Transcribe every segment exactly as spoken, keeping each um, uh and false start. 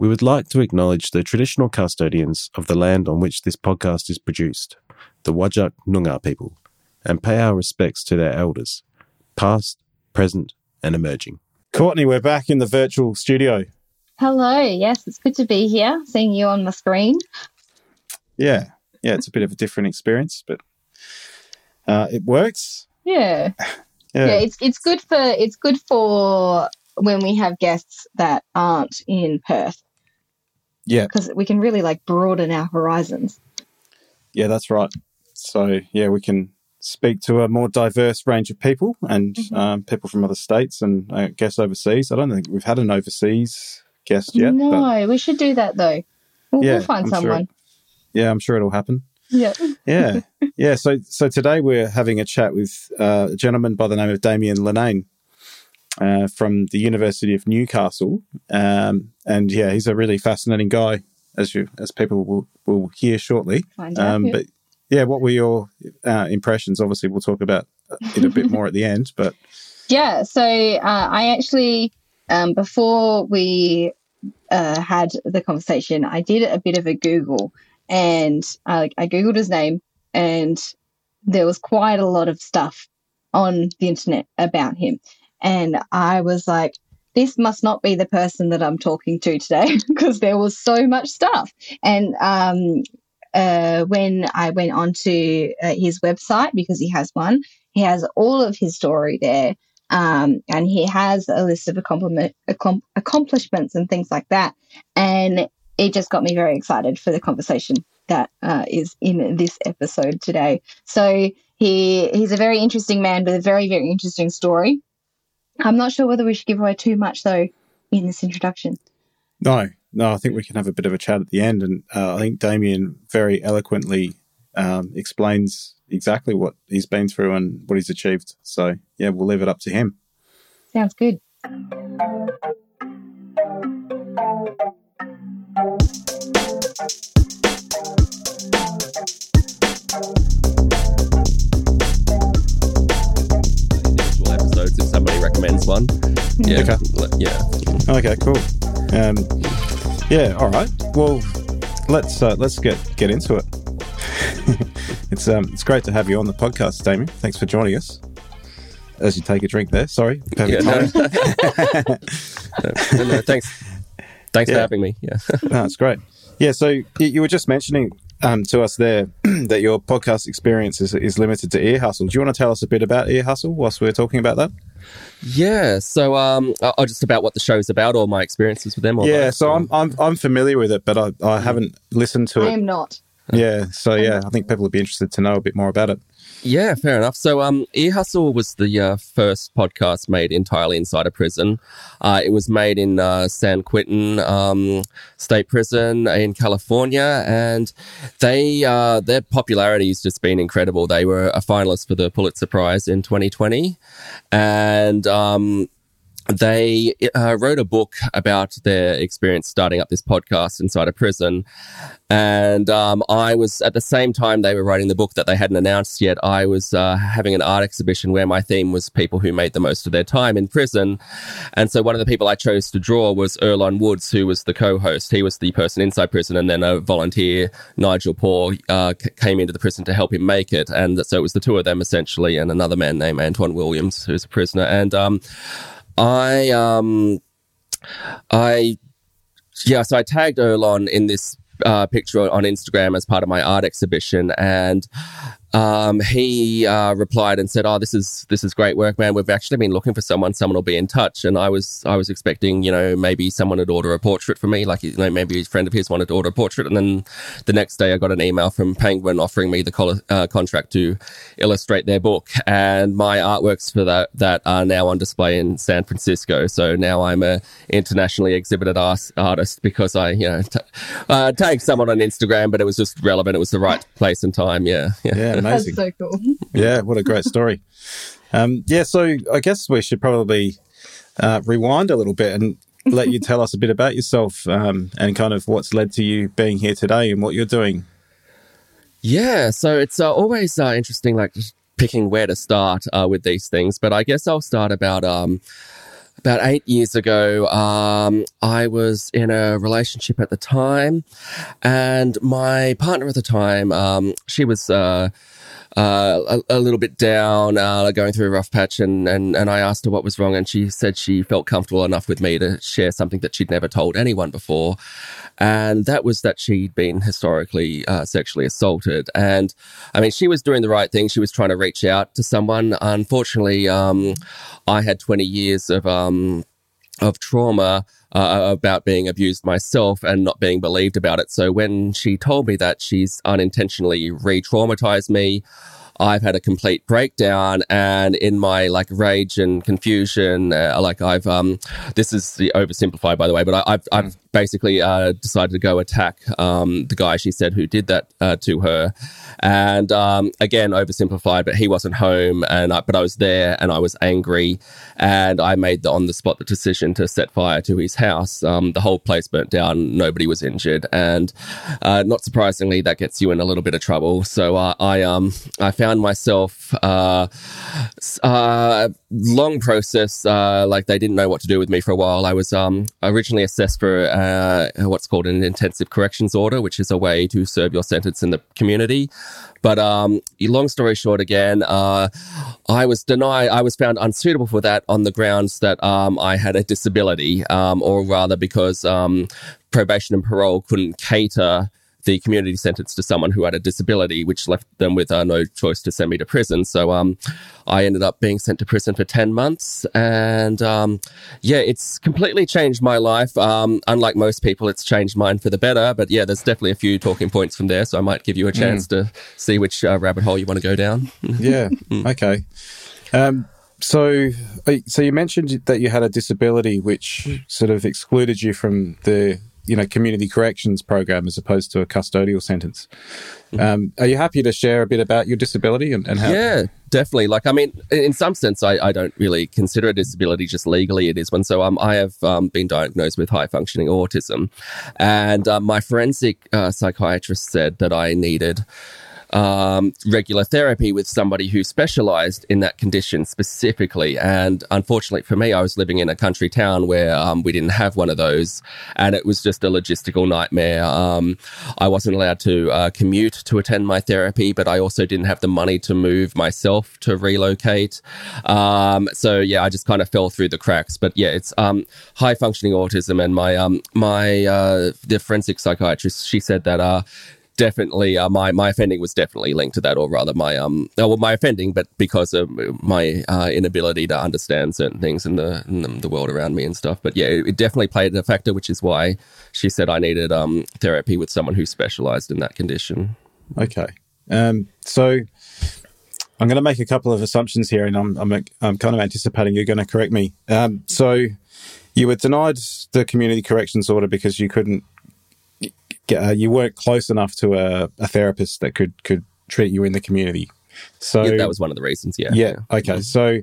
we would like to acknowledge the traditional custodians of the land on which this podcast is produced, the Wadjuk Noongar people, and pay our respects to their elders, past, present, and emerging. Courtney, we're back in the virtual studio. Hello. Yes, it's good to be here, seeing you on the screen. Yeah. Yeah, it's a bit of a different experience, but uh, it works. Yeah. Yeah. Yeah, it's it's good for it's good for when we have guests that aren't in Perth. Yeah. Because we can really like broaden our horizons. Yeah, that's right. So, yeah, we can speak to a more diverse range of people and mm-hmm. um, people from other states and I guess overseas. I don't think we've had an overseas guest yet. No, but we should do that though. We'll, yeah, we'll find I'm someone. Sure it, yeah, I'm sure it'll happen. Yeah. Yeah. Yeah. So, so today we're having a chat with uh, a gentleman by the name of Damien Linnane uh, from the University of Newcastle. Um, and yeah, he's a really fascinating guy, as you, as people will, will hear shortly. Find um, out but yeah, what were your uh, impressions? Obviously, we'll talk about it a bit more at the end, but yeah. So uh, I actually, um, before we uh, had the conversation, I did a bit of a Google. And I, I Googled his name and there was quite a lot of stuff on the internet about him. And I was like, this must not be the person that I'm talking to today because there was so much stuff. And um, uh, when I went onto uh, his website, because he has one, he has all of his story there. Um, and he has a list of accomplishment, accompl- accomplishments and things like that. And it just got me very excited for the conversation that uh, is in this episode today. So he he's a very interesting man with a very, very interesting story. I'm not sure whether we should give away too much, though, in this introduction. No, no, I think we can have a bit of a chat at the end. And uh, I think Damien very eloquently um, explains exactly what he's been through and what he's achieved. So, yeah, we'll leave it up to him. Sounds good. Individual episodes if somebody recommends one. Yeah. Okay. Yeah. Okay, cool. Um, yeah, all right. Well, let's uh, let's get, get into it. It's um it's great to have you on the podcast, Damien. Thanks for joining us. As you take a drink there, sorry. Yeah, no. no, no, thanks. Thanks yeah. for having me. Yeah. No, it's great. Yeah, so you were just mentioning um, to us there that your podcast experience is, is limited to Ear Hustle. Do you want to tell us a bit about Ear Hustle whilst we're talking about that? Yeah, so um, oh, just about what the show's about or my experiences with them? Or yeah, like, so um, I'm, I'm I'm familiar with it, but I, I haven't listened to it. I am not. Yeah, so yeah, I think people would be interested to know a bit more about it. Yeah, fair enough. So um, Ear Hustle was the uh, first podcast made entirely inside a prison. Uh, it was made in uh, San Quentin um, State Prison in California, and they uh, their popularity has just been incredible. They were a finalist for the Pulitzer Prize in twenty twenty, and um, they uh, wrote a book about their experience starting up this podcast inside a prison. And um, I was, at the same time they were writing the book that they hadn't announced yet, I was uh, having an art exhibition where my theme was people who made the most of their time in prison. And so one of the people I chose to draw was Erlon Woods, who was the co-host. He was the person inside prison, and then a volunteer, Nigel Poor, uh, c- came into the prison to help him make it. And so it was the two of them essentially, and another man named Antoine Williams, who's a prisoner. And um I, um, I, yeah, so I tagged Erlon in this uh, picture on Instagram as part of my art exhibition, and um, he uh, replied and said, "Oh, this is this is great work, man. We've actually been looking for someone. Someone will be in touch." And I was I was expecting, you know, maybe someone would order a portrait for me, like you know, maybe a friend of his wanted to order a portrait. And then the next day, I got an email from Penguin offering me the col- uh, contract to illustrate their book, and my artworks for that that are now on display in San Francisco. So now I'm a internationally exhibited art- artist because I, you know, t- uh, tagged someone on Instagram, but it was just relevant. It was the right place and time. Yeah, yeah. yeah. Amazing. That's so cool. Yeah, what a great story. um, yeah, so I guess we should probably uh, rewind a little bit and let you tell us a bit about yourself um, and kind of what's led to you being here today and what you're doing. Yeah, so it's uh, always uh, interesting, like, picking where to start uh, with these things. But I guess I'll start about um, about eight years ago. Um, I was in a relationship at the time, and my partner at the time, um, she was uh, uh, a, a little bit down, uh, going through a rough patch, and, and, and I asked her what was wrong, and she said she felt comfortable enough with me to share something that she'd never told anyone before, and that was that she'd been historically uh, sexually assaulted. And, I mean, she was doing the right thing. She was trying to reach out to someone. Unfortunately, um, I had twenty years of um, of trauma uh, about being abused myself and not being believed about it. So when she told me that she's unintentionally re-traumatized me, I've had a complete breakdown, and in my like rage and confusion, uh, like I've um, this is the oversimplified, by the way, but I, I've mm. I've basically uh, decided to go attack um, the guy she said who did that uh, to her, and um, again oversimplified, but he wasn't home, and I, but I was there, and I was angry, and I made the on the spot the decision to set fire to his house. Um, the whole place burnt down, nobody was injured, and uh, not surprisingly, that gets you in a little bit of trouble. So uh, I um I found. myself uh, uh, long process uh, like they didn't know what to do with me for a while. I was um, originally assessed for uh, what's called an intensive corrections order, which is a way to serve your sentence in the community. But um, long story short, again, uh, I was denied. I was found unsuitable for that on the grounds that um, I had a disability, um, or rather, because um, probation and parole couldn't cater the community sentence to someone who had a disability, which left them with uh, no choice to send me to prison. So um, I ended up being sent to prison for ten months. And um, yeah, it's completely changed my life. Um, unlike most people, it's changed mine for the better. But yeah, there's definitely a few talking points from there. So I might give you a chance mm. to see which uh, rabbit hole you want to go down. Yeah. Okay. Um, so, so you mentioned that you had a disability, which sort of excluded you from the you know, community corrections program as opposed to a custodial sentence. Mm-hmm. Um, are you happy to share a bit about your disability and, and how? Yeah, definitely. Like, I mean, in some sense, I, I don't really consider a disability, just legally it is one. So um, I have um, been diagnosed with high-functioning autism. And uh, my forensic uh, psychiatrist said that I needed um, regular therapy with somebody who specialized in that condition specifically. And unfortunately for me, I was living in a country town where, um, we didn't have one of those, and it was just a logistical nightmare. Um, I wasn't allowed to, uh, commute to attend my therapy, but I also didn't have the money to move myself to relocate. Um, so yeah, I just kind of fell through the cracks, but yeah, it's, um, high functioning autism. And my, um, my, uh, the forensic psychiatrist, she said that, uh, Definitely, uh, my, my offending was definitely linked to that, or rather my, um, well, my offending, but because of my uh, inability to understand certain things in the, in the world around me and stuff. But yeah, it definitely played a factor, which is why she said I needed um, therapy with someone who specialized in that condition. Okay. Um, so I'm going to make a couple of assumptions here, and I'm, I'm, I'm kind of anticipating you're going to correct me. Um, so you were denied the community corrections order because you couldn't Uh, you weren't close enough to a, a therapist that could, could treat you in the community. So yeah, that was one of the reasons, yeah. Yeah, okay. Mm-hmm. So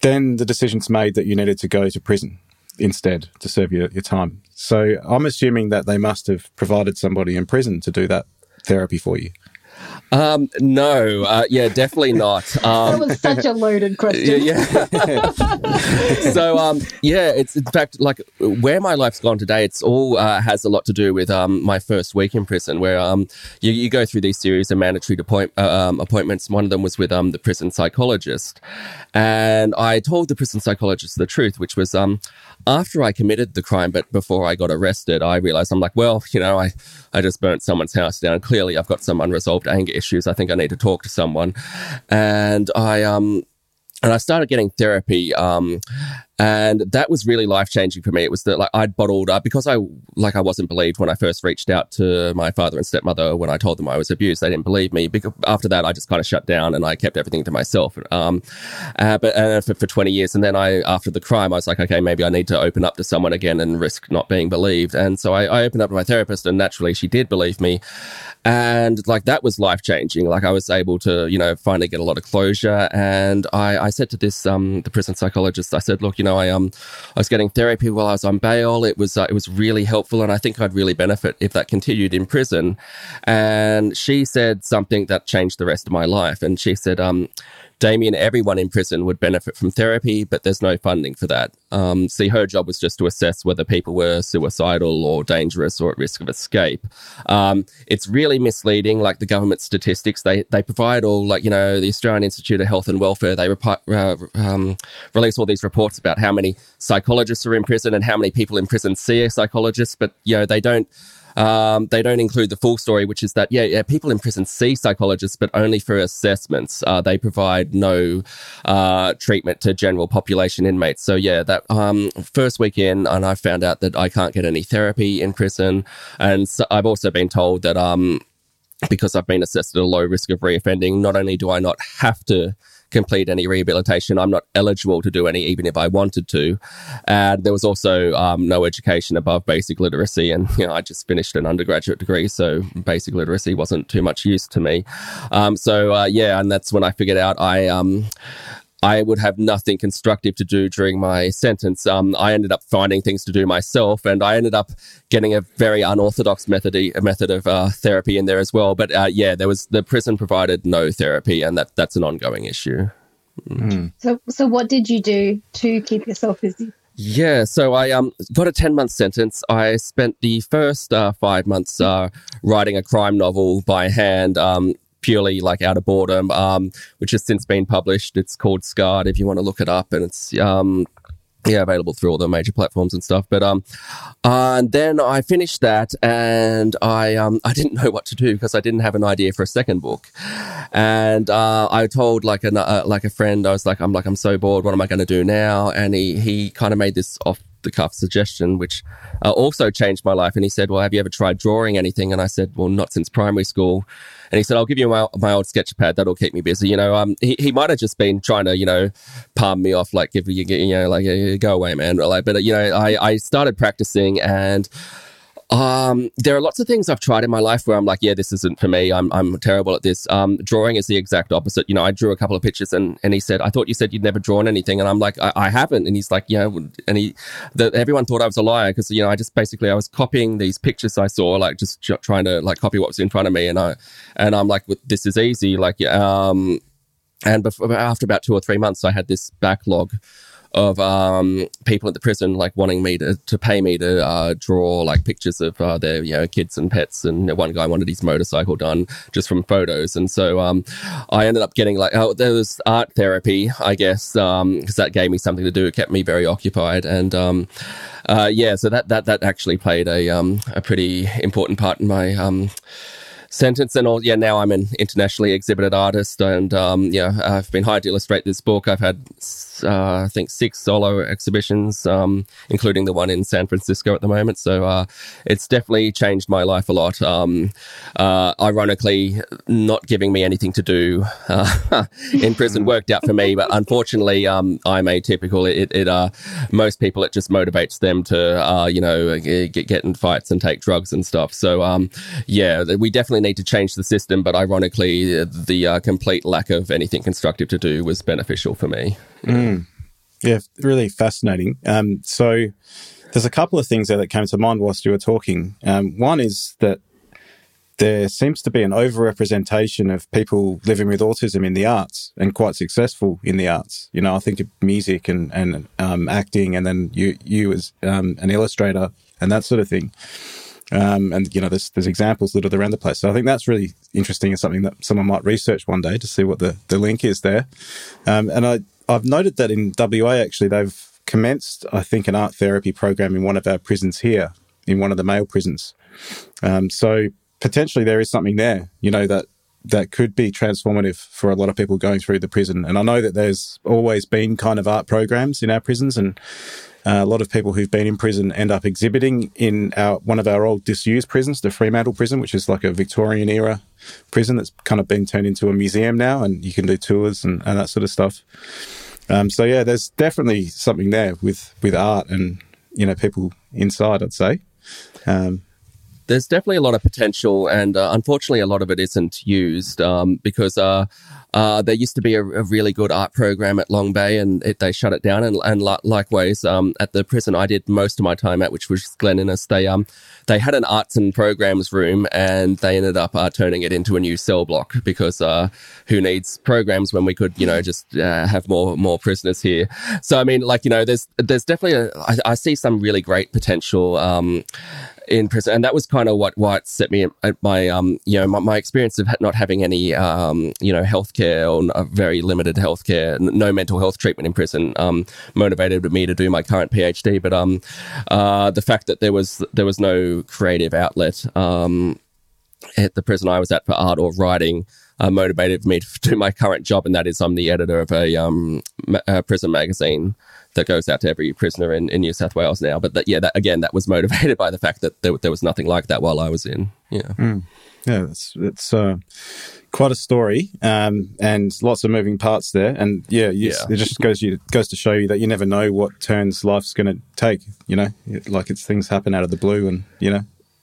then the decision's made that you needed to go to prison instead to serve your, your time. So I'm assuming that they must have provided somebody in prison to do that therapy for you. Um, no, uh, yeah, definitely not. Um, that was such a loaded question. Yeah. yeah. so, um, yeah, it's in fact like where my life's gone today. It's all uh, has a lot to do with um, my first week in prison, where um, you, you go through these series of mandatory appoint- uh, um, appointments. One of them was with um, the prison psychologist, and I told the prison psychologist the truth, which was um, after I committed the crime, but before I got arrested, I realized I'm like, well, you know, I I just burnt someone's house down. Clearly, I've got some unresolved anger issues. I think I need to talk to someone. And I um and I started getting therapy, um and that was really life-changing for me. It was that like I'd bottled up because I like I wasn't believed when I first reached out to my father and stepmother when I told them I was abused. They didn't believe me. Because after that, I just kind of shut down and I kept everything to myself. Um, uh, but uh, for, for twenty years, and then I after the crime, I was like, okay, maybe I need to open up to someone again and risk not being believed. And so I, I opened up to my therapist, and naturally, she did believe me. And like that was life-changing. Like I was able to, you know, finally get a lot of closure. And I, I said to this um the prison psychologist, I said, look, you know, I um, I was getting therapy while I was on bail. It was uh, it was really helpful, and I think I'd really benefit if that continued in prison. And she said something that changed the rest of my life. And she said, um, Damien, everyone in prison would benefit from therapy, but there's no funding for that. Um, see, her job was just to assess whether people were suicidal or dangerous or at risk of escape. Um, it's really misleading, like the government statistics. They they provide all, like, you know, the Australian Institute of Health and Welfare, they rep- uh, um, release all these reports about how many psychologists are in prison and how many people in prison see a psychologist, but, you know, they don't Um, they don't include the full story, which is that, yeah, yeah, people in prison see psychologists, but only for assessments. Uh, they provide no uh, treatment to general population inmates. So, yeah, that um, first week in, and I found out that I can't get any therapy in prison. And so I've also been told that um, because I've been assessed at a low risk of reoffending, not only do I not have to complete any rehabilitation, I'm not eligible to do any, even if I wanted to. And there was also um, no education above basic literacy, and, you know, I just finished an undergraduate degree, so basic literacy wasn't too much use to me. Um, so uh, yeah, and that's when I figured out I um, I would have nothing constructive to do during my sentence. Um, I ended up finding things to do myself, and I ended up getting a very unorthodox method method of uh, therapy in there as well. But uh, yeah, there was the prison provided no therapy, and that that's an ongoing issue. Mm. So, so what did you do to keep yourself busy? Yeah, so I um, got a ten-month sentence. I spent the first uh, five months uh, writing a crime novel by hand, um, purely like out of boredom, um, which has since been published. It's called Scarred, if you want to look it up, and it's um, yeah available through all the major platforms and stuff. But um, uh, and then I finished that, and I um, I didn't know what to do because I didn't have an idea for a second book, and uh, I told like a uh, like a friend. I was like, I'm like I'm so bored. What am I going to do now? And he he kind of made this off the cuff suggestion, which uh, also changed my life. And he said, well, have you ever tried drawing anything? And I said, well, not since primary school. And he said, I'll give you my, my old sketch pad. That'll keep me busy. You know, um, he, he might have just been trying to, you know, palm me off, like, give you, you know, like, go away, man. Like, but, you know, I, I started practicing, and um, there are lots of things I've tried in my life where I'm like, yeah, this isn't for me. I'm I'm terrible at this. Um, drawing is the exact opposite. You know, I drew a couple of pictures, and, and he said, I thought you said you'd never drawn anything. And I'm like, I, I haven't. And he's like, yeah. And he, the, everyone thought I was a liar because, you know, I just basically, I was copying these pictures I saw, like just ch- trying to like copy what was in front of me. And I, and I'm like, well, this is easy. Like, um, and before, after about two or three months, I had this backlog of um, people at the prison, like, wanting me to, to pay me to uh, draw, like, pictures of uh, their, you know, kids and pets. And one guy wanted his motorcycle done just from photos. And so um, I ended up getting, like, oh, there was art therapy, I guess, because um, that gave me something to do. It kept me very occupied. And, um, uh, yeah, so that that that actually played a um, a pretty important part in my um sentence. And all, yeah, now I'm an internationally exhibited artist, and um, yeah, I've been hired to illustrate this book. I've had, uh, I think, six solo exhibitions, um, including the one in San Francisco at the moment. So uh, it's definitely changed my life a lot. Um, uh, ironically, not giving me anything to do uh, in prison worked out for me, but unfortunately, um, I'm atypical. It, it uh, most people, it just motivates them to, uh, you know, get, get in fights and take drugs and stuff. So um, yeah, we definitely need to change the system, but ironically, the uh, complete lack of anything constructive to do was beneficial for me. Mm. Yeah, really fascinating. Um, so there's a couple of things there that came to mind whilst you were talking. Um, one is that there seems to be an overrepresentation of people living with autism in the arts, and quite successful in the arts. You know, I think of music and, and um, acting, and then you, you as um, an illustrator and that sort of thing. Um, and, you know, there's, there's examples littered around the place. So I think that's really interesting, and something that someone might research one day to see what the, the link is there. Um, and I, I've noted that in W A, actually, they've commenced, I think, an art therapy program in one of our prisons here, in one of the male prisons. Um, so potentially there is something there, you know, that, that could be transformative for a lot of people going through the prison. And I know that there's always been kind of art programs in our prisons, and Uh, a lot of people who've been in prison end up exhibiting in our one of our old disused prisons, the Fremantle Prison, which is like a Victorian-era prison that's kind of been turned into a museum now, and you can do tours and, and that sort of stuff. Um, so, yeah, there's definitely something there with, with art and, you know, people inside, I'd say. Um There's definitely a lot of potential, and uh, unfortunately, a lot of it isn't used um, because uh, uh, there used to be a, a really good art program at Long Bay, and it, they shut it down. And, and li- likewise, um, at the prison I did most of my time at, which was Glen Innes, they um they had an arts and programs room, and they ended up uh, turning it into a new cell block because uh, who needs programs when we could, you know, just uh, have more more prisoners here. So I mean, like you know, there's there's definitely a, I, I see some really great potential. Um, in prison. And that was kind of what, what set me at my, um, you know, my, my experience of not having any, um, you know, healthcare or very limited healthcare, no mental health treatment in prison, um, motivated me to do my current PhD. But, um, uh, the fact that there was, there was no creative outlet, um, at the prison I was at for art or writing, uh, motivated me to do my current job. And that is I'm the editor of a, um, a prison magazine that goes out to every prisoner in, in New South Wales now. But that, yeah, that, again, that was motivated by the fact that there, there was nothing like that while I was in. Yeah, mm. yeah, it's it's uh, quite a story, um, and lots of moving parts there. And yeah, you, yeah. it just goes you goes to show you that you never know what turns life's going to take. You know, like it's things happen out of the blue, and you know.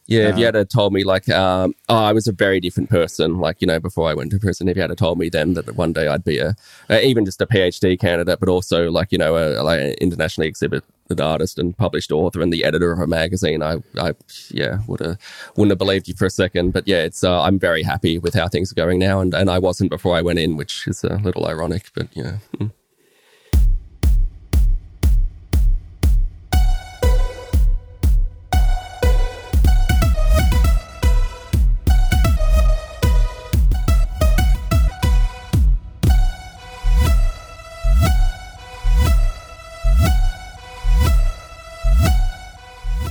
Yeah, if you had told me, like, um, oh, I was a very different person, like, you know, before I went to prison, if you had told me then that one day I'd be a, uh, even just a PhD candidate, but also, like, you know, a, like an internationally exhibited artist and published author and the editor of a magazine, I, I yeah, would have, wouldn't have believed you for a second. But, yeah, it's uh, I'm very happy with how things are going now, and, and I wasn't before I went in, which is a little ironic, but, yeah.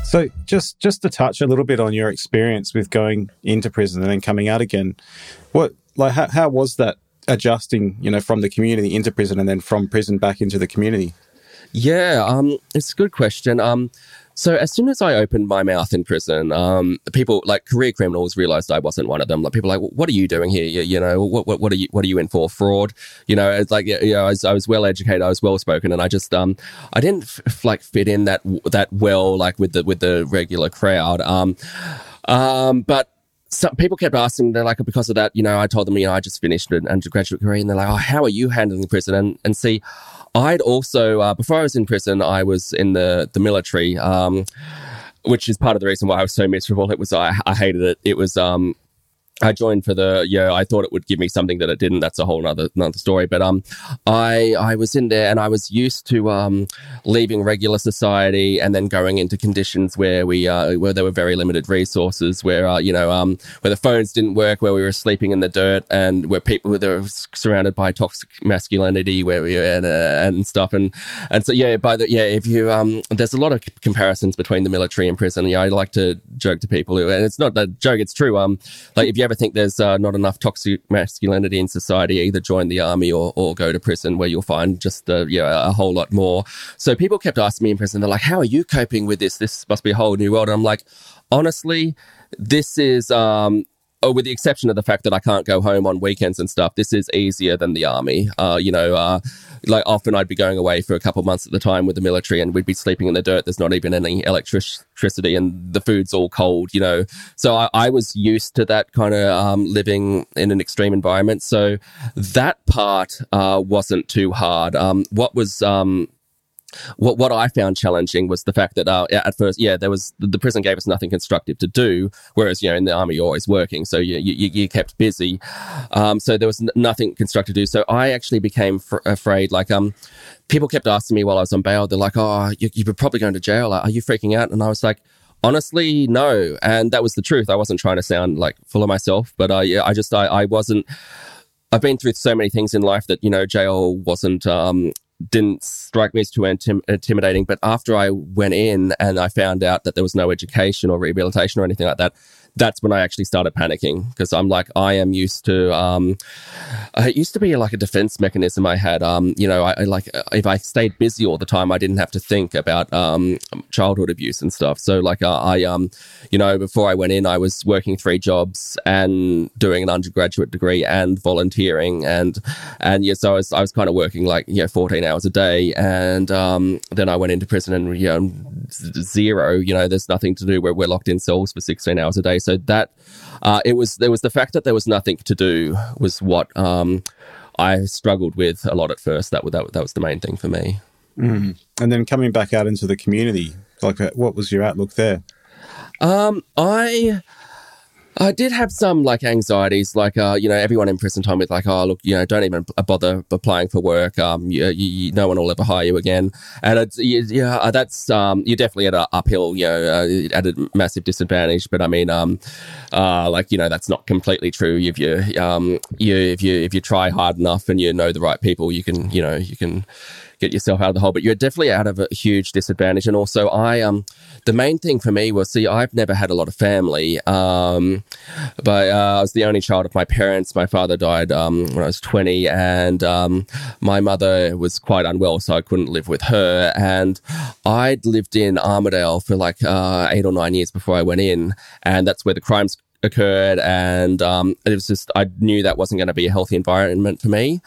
So just, just to touch a little bit on your experience with going into prison and then coming out again, what like how, how was that adjusting, you know, from the community into prison and then from prison back into the community? Yeah, um, it's a good question. Um, so as soon as I opened my mouth in prison, um, people like career criminals realised I wasn't one of them. Like people were like, well, what are you doing here? You, you know, what, what what are you what are you in for? Fraud? You know, it's like you know, I was, I was well educated, I was well spoken, and I just um, I didn't f- like fit in that that well like with the with the regular crowd. Um, um, but. Some people kept asking, they're like, because of that, you know, I told them, you know, I just finished an undergraduate degree, and they're like, oh, how are you handling prison? And and see, I'd also, uh, before I was in prison, I was in the, the military, um, which is part of the reason why I was so miserable. It was, I, I hated it. It was, um, I joined for the, yeah, I thought it would give me something that it didn't. That's a whole nother, nother story. But, um, I, I was in there and I was used to, um, leaving regular society and then going into conditions where we, uh, where there were very limited resources, where, uh, you know, um, where the phones didn't work, where we were sleeping in the dirt and where people were surrounded by toxic masculinity, where we were, and, uh, and stuff. And, and so, yeah, by the, yeah, if you, um, there's a lot of comparisons between the military and prison. Yeah, I like to joke to people who, and it's not a joke, it's true. Um, like if you have I think there's uh, not enough toxic masculinity in society, either join the army or, or go to prison where you'll find just uh, you know, a whole lot more. So people kept asking me in prison, they're like, how are you coping with this? This must be a whole new world. And I'm like, honestly, this is... Um, Oh, with the exception of the fact that I can't go home on weekends and stuff, this is easier than the army. Uh, you know, uh, like often I'd be going away for a couple of months at the time with the military and we'd be sleeping in the dirt. There's not even any electricity and the food's all cold, you know. So I, I was used to that kind of um, living in an extreme environment. So that part uh, wasn't too hard. Um, what was... Um, What what I found challenging was the fact that uh, at first, yeah, there was the prison gave us nothing constructive to do, whereas, you know, in the army you're always working, so you you, you kept busy. Um, so there was n- nothing constructive to do. So I actually became fr- afraid, like, um, people kept asking me while I was on bail, they're like, oh, you, you were probably going to jail. Are you freaking out? And I was like, honestly, no. And that was the truth. I wasn't trying to sound, like, full of myself, but uh, yeah, I just, I, I wasn't, I've been through so many things in life that, you know, jail wasn't... Um, didn't strike me as too intim- intimidating. But after I went in and I found out that there was no education or rehabilitation or anything like that, that's when I actually started panicking, because I'm like, I am used to, um, it used to be like a defense mechanism I had. Um, you know, I, I like, if I stayed busy all the time, I didn't have to think about um, childhood abuse and stuff. So like uh, I, um, you know, before I went in, I was working three jobs and doing an undergraduate degree and volunteering. And, and yeah, so I was, I was kind of working like, you know, fourteen hours a day. And um, then I went into prison and, you know, zero, you know, there's nothing to do. We're, we're locked in cells for sixteen hours a day. So that uh, it was, there was the fact that there was nothing to do was what um, I struggled with a lot at first. That, that, that was the main thing for me. Mm. And then coming back out into the community, like what was your outlook there? Um, I... I did have some like anxieties, like, uh, you know, everyone in prison time with like, oh, look, you know, don't even bother applying for work. Um, you, you, no one will ever hire you again. And it's, yeah, that's, um, you're definitely at an uphill, you know, uh, at a massive disadvantage. But I mean, um, uh, like, you know, that's not completely true. If you, um, you, if you, if you try hard enough and you know the right people, you can, you know, you can get yourself out of the hole, but you're definitely out of a huge disadvantage. And also I, um, the main thing for me was, see, I've never had a lot of family, um, but uh, I was the only child of my parents. My father died um, when I was twenty, and um, my mother was quite unwell, so I couldn't live with her. And I'd lived in Armidale for like uh, eight or nine years before I went in, and that's where the crimes occurred. And um, it was just, I knew that wasn't going to be a healthy environment for me.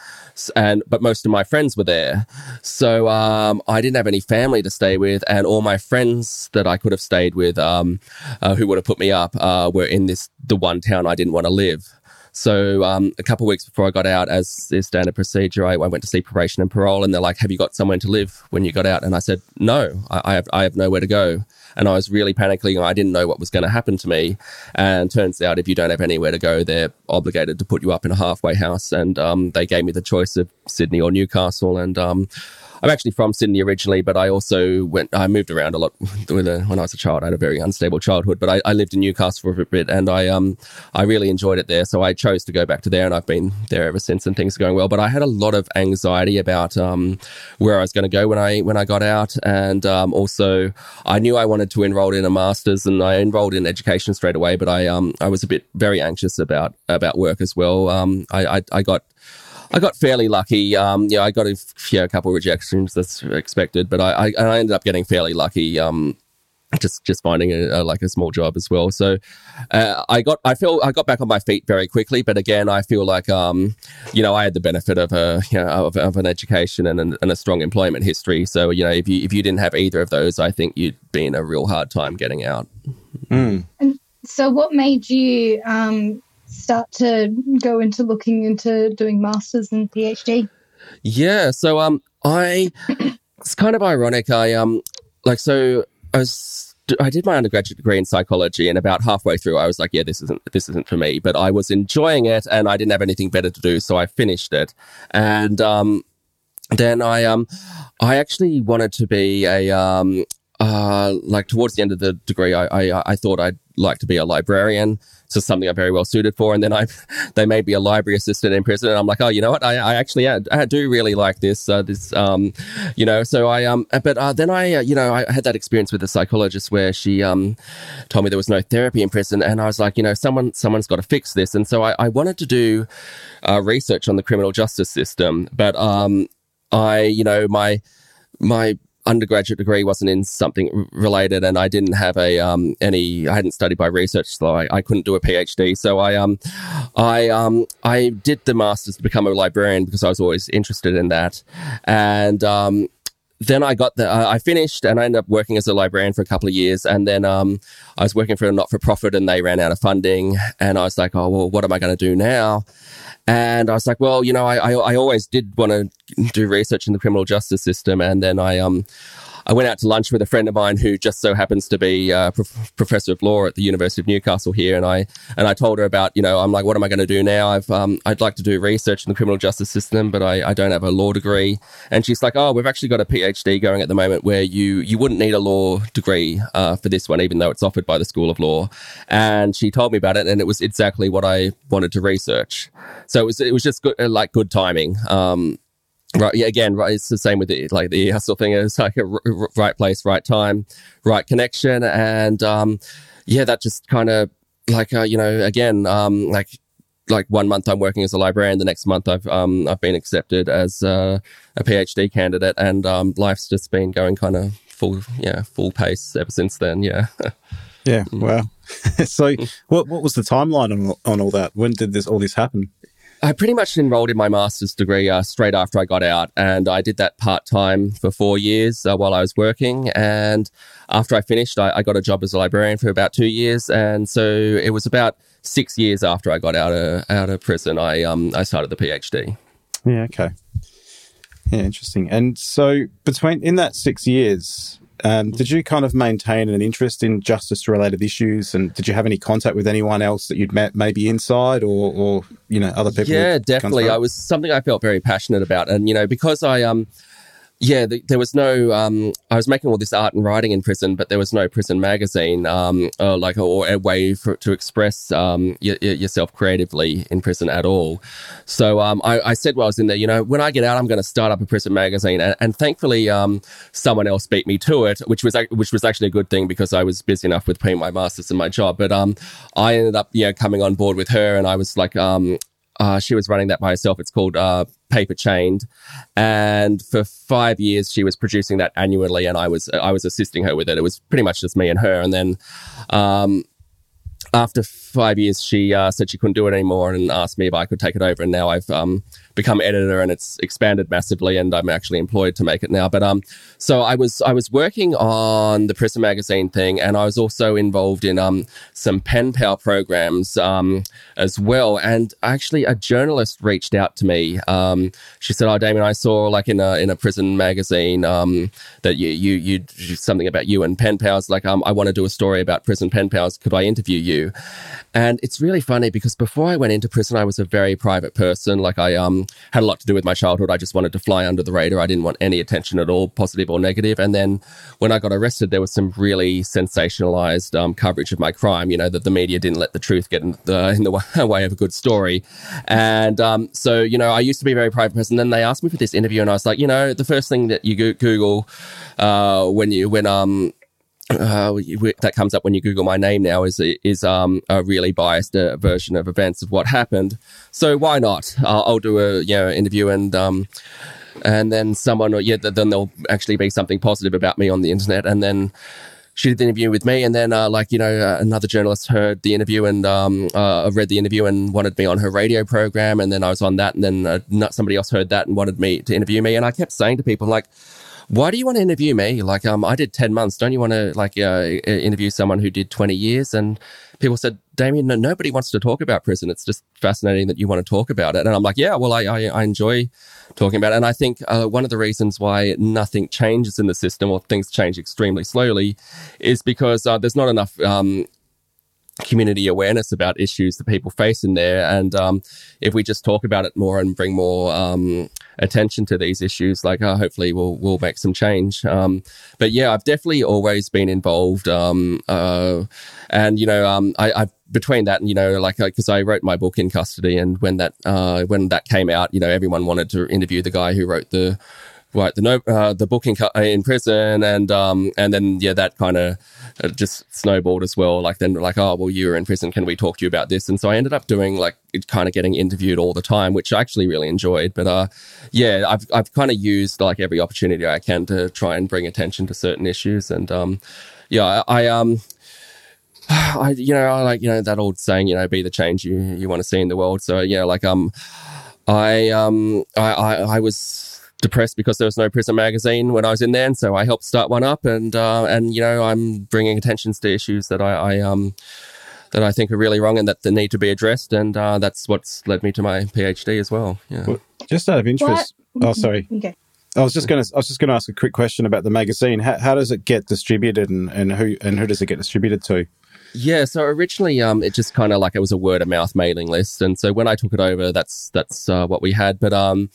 And but most of my friends were there, so um, I didn't have any family to stay with, and all my friends that I could have stayed with, um, uh, who would have put me up, uh, were in this the one town I didn't want to live. So um, a couple of weeks before I got out, as is standard procedure, I, I went to see probation and parole, and they're like, "Have you got somewhere to live when you got out?" And I said, "No, I, I have I have nowhere to go." And I was really panicking. I didn't know what was going to happen to me. And turns out, if you don't have anywhere to go, they're obligated to put you up in a halfway house. And um, they gave me the choice of Sydney or Newcastle. And um, I'm actually from Sydney originally, but I also went, I moved around a lot when I was a child. I had a very unstable childhood, but I, I lived in Newcastle for a bit, and I um I really enjoyed it there. So I chose to go back to there, and I've been there ever since, and things are going well. But I had a lot of anxiety about um where I was going to go when I when I got out, and um, also I knew I wanted to enroll in a master's, and I enrolled in education straight away, but I um I was a bit very anxious about about work as well. Um, I I, I got I got fairly lucky. Um, yeah, I got a, yeah, a couple of rejections, that's expected, but I, I I ended up getting fairly lucky. Um, just just finding a, a, like a small job as well. So uh, I got I feel I got back on my feet very quickly, but again I feel like um you know I had the benefit of a you know of, of an education and, an, and a strong employment history. So you know if you if you didn't have either of those, I think you'd be in a real hard time getting out. Mm. And so what made you um start to go into looking into doing masters and PhD? Yeah, so um I it's kind of ironic. I um like so. I, was, I did my undergraduate degree in psychology, and about halfway through, I was like, "Yeah, this isn't this isn't for me." But I was enjoying it, and I didn't have anything better to do, so I finished it. And um, then I um, I actually wanted to be a um, uh, like towards the end of the degree, I I, I thought I'd like to be a librarian. So something I'm very well suited for. And then I, they made me a library assistant in prison, and I'm like, oh, you know what? I, I actually, I, I do really like this, uh, this, um, you know. So I, um, but uh, then I, uh, you know, I had that experience with a psychologist where she um, told me there was no therapy in prison, and I was like, you know, someone, someone's got to fix this. And so I, I wanted to do uh, research on the criminal justice system, but um, I, you know, my, my. undergraduate degree wasn't in something related, and I didn't have a um any I hadn't studied by research, so I, I couldn't do a PhD. So I um I um I did the master's to become a librarian because I was always interested in that. And um then I got the uh, I finished, and I ended up working as a librarian for a couple of years, and then um I was working for a not-for-profit, and they ran out of funding, and I was like, oh well, what am I going to do now? And I was like, well, you know, I I, I always did want to do research in the criminal justice system. And then I um I went out to lunch with a friend of mine who just so happens to be a prof- professor of law at the University of Newcastle here. And I and I told her about, you know, I'm like, what am I going to do now? I've, um, I'd like to do research in the criminal justice system, but I, I don't have a law degree. And she's like, oh, we've actually got a PhD going at the moment where you, you wouldn't need a law degree uh, for this one, even though it's offered by the School of Law. And she told me about it, and it was exactly what I wanted to research. So it was, it was just good, like good timing. Um, Right, yeah, again, right, it's the same with the, like the Ear Hustle thing. It's like a r- r- right place, right time, right connection. And um, yeah, that just kind of like, uh, you know, again, um, like, like one month I'm working as a librarian, the next month I've um I've been accepted as uh, a PhD candidate, and um, life's just been going kind of full, yeah, full pace ever since then. Yeah, yeah. Wow. So, what what was the timeline on on all that? When did this all this happen? I pretty much enrolled in my master's degree uh, straight after I got out, and I did that part-time for four years uh, while I was working, and after I finished, I, I got a job as a librarian for about two years, and so it was about six years after I got out of out of prison, I um I started the PhD. Yeah, okay. Yeah, interesting. And so between in that six years, um, did you kind of maintain an interest in justice-related issues, and did you have any contact with anyone else that you'd met maybe inside or, or you know, other people? Yeah, definitely. I was something I felt very passionate about. And, you know, because I, um, yeah, th- there was no, um, I was making all this art and writing in prison, but there was no prison magazine, um, or like or a way for, to express um, y- y- yourself creatively in prison at all. So um, I, I said while I was in there, you know, when I get out, I'm going to start up a prison magazine. And, and thankfully, um, someone else beat me to it, which was which was actually a good thing because I was busy enough with paying my master's and my job. But um, I ended up, you know, coming on board with her, and I was like, um, uh, she was running that by herself. It's called uh, Paper Chained, and for five years she was producing that annually, and I was I was assisting her with it. It was pretty much just me and her, and then. Um, After five years, she uh, said she couldn't do it anymore and asked me if I could take it over. And now I've um, become editor, and it's expanded massively, and I'm actually employed to make it now. But um, so I was I was working on the prison magazine thing, and I was also involved in um some pen pal programs um as well. And actually, a journalist reached out to me. Um, she said, "Oh, Damien, I saw like in a in a prison magazine um that you you you something about you and pen pals. Like um, I want to do a story about prison pen pals. Could I interview you?" And it's really funny because before I went into prison, I was a very private person. Like I um, had a lot to do with my childhood. I just wanted to fly under the radar. I didn't want any attention at all, positive or negative. And then when I got arrested, there was some really sensationalized um, coverage of my crime, you know, that the media didn't let the truth get in the, in the way of a good story. And um, so, you know, I used to be a very private person. Then they asked me for this interview, and I was like, you know, the first thing that you go- Google uh, when you, when, um, Uh, that comes up when you Google my name now is is um, a really biased uh, version of events of what happened. So why not? Uh, I'll do a you know interview and um, and then someone or yeah then there'll actually be something positive about me on the internet. And then she did the interview with me, and then uh, like you know uh, another journalist heard the interview and um, uh, read the interview and wanted me on her radio program. And then I was on that, and then uh, not somebody else heard that and wanted me to interview me. And I kept saying to people like, why do you want to interview me? Like, um, I did ten months. Don't you want to, like, uh, interview someone who did twenty years? And people said, Damien, no, nobody wants to talk about prison. It's just fascinating that you want to talk about it. And I'm like, yeah, well, I, I, I enjoy talking about it. And I think uh, one of the reasons why nothing changes in the system, or things change extremely slowly, is because uh, there's not enough um, community awareness about issues that people face in there. And um, if we just talk about it more and bring more um, attention to these issues, like uh, hopefully we'll we'll make some change. Um, but yeah, I've definitely always been involved. Um, uh, and you know, um, I, I've between that and you know, like because I wrote my book in custody, and when that uh, when that came out, you know, everyone wanted to interview the guy who wrote the Right, the no, uh, the book in, in prison, and um, and then yeah, that kind of just snowballed as well. Like then, like oh well, you were in prison. Can we talk to you about this? And so I ended up doing like kind of getting interviewed all the time, which I actually really enjoyed. But uh, yeah, I've I've kind of used like every opportunity I can to try and bring attention to certain issues. And um, yeah, I, I um, I you know I like you know that old saying, you know, be the change you you want to see in the world. So yeah, like um, I um, I I, I was. depressed because there was no prison magazine when I was in there, and so I helped start one up, and uh, and you know I'm bringing attention to issues that I, I um that I think are really wrong and that they need to be addressed, and uh, that's what's led me to my PhD as well. Yeah. Well, just out of interest, what? oh sorry, okay. I was just gonna I was just gonna ask a quick question about the magazine. How, how does it get distributed, and, and who and who does it get distributed to? Yeah, so originally um, it just kind of like it was a word of mouth mailing list, and so when I took it over, that's that's uh, what we had. But um,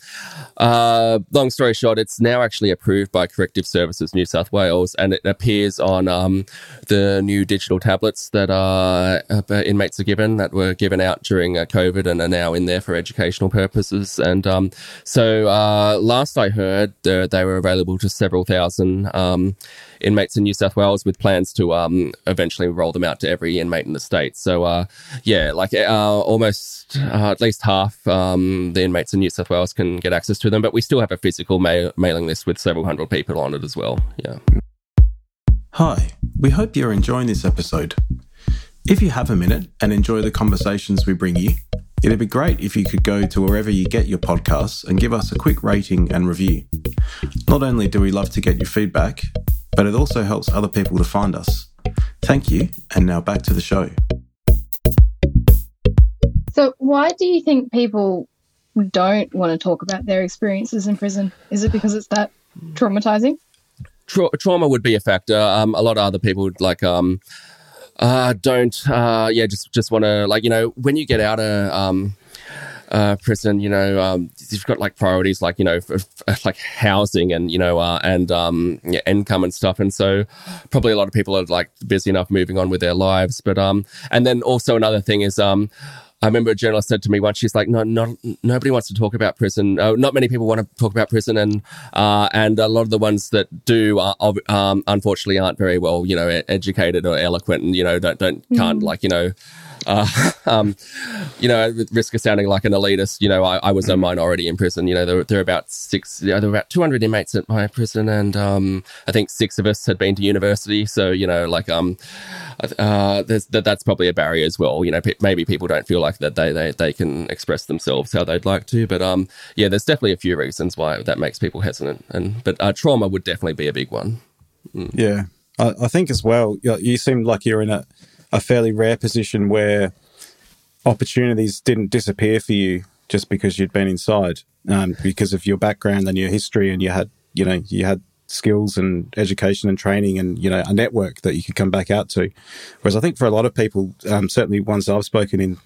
uh, long story short, it's now actually approved by Corrective Services New South Wales, and it appears on um, the new digital tablets that uh, inmates are given that were given out during uh, COVID and are now in there for educational purposes. And um, so uh, last I heard, uh, they were available to several thousand um, inmates in New South Wales, with plans to um, eventually roll them out to to every inmate in the state. So, uh, yeah, like uh, almost uh, at least half um, the inmates in New South Wales can get access to them, but we still have a physical ma- mailing list with several hundred people on it as well. Yeah. Hi, we hope you're enjoying this episode. If you have a minute and enjoy the conversations we bring you, it'd be great if you could go to wherever you get your podcasts and give us a quick rating and review. Not only do we love to get your feedback, but it also helps other people to find us. Thank you, and now back to the show. So why do you think people don't want to talk about their experiences in prison? Is it because it's that traumatising? Tra- trauma would be a factor. Um, a lot of other people would like... Um, Uh, don't, uh, yeah, just, just want to, like, you know, when you get out of, um, uh, prison, you know, um, you've got like priorities, like, you know, for, for, like housing and, you know, uh, and, um, yeah, income and stuff. And so probably a lot of people are like busy enough moving on with their lives. But, um, and then also another thing is, um, I remember a journalist said to me once, she's like, no, not, nobody wants to talk about prison. Uh, not many people want to talk about prison. And uh, and a lot of the ones that do, are, um, unfortunately, aren't very well, you know, educated or eloquent and, you know, don't, don't can't mm. like, you know, uh, um, you know, with risk of sounding like an elitist, you know, I, I was a minority in prison. You know, there, there were about six, you know, there were about two hundred inmates at my prison. And um, I think six of us had been to university. So, you know, like um, uh, there's, that, that's probably a barrier as well. You know, pe- maybe people don't feel like that they, they they can express themselves how they'd like to, but um yeah there's definitely a few reasons why that makes people hesitant, and but uh, trauma would definitely be a big one. mm. yeah I, I think as well, you, you seem like you're in a, a fairly rare position where opportunities didn't disappear for you just because you'd been inside, um because of your background and your history, and you had you know you had skills and education and training and, you know, a network that you could come back out to. Whereas I think for a lot of people, um, certainly ones I've spoken in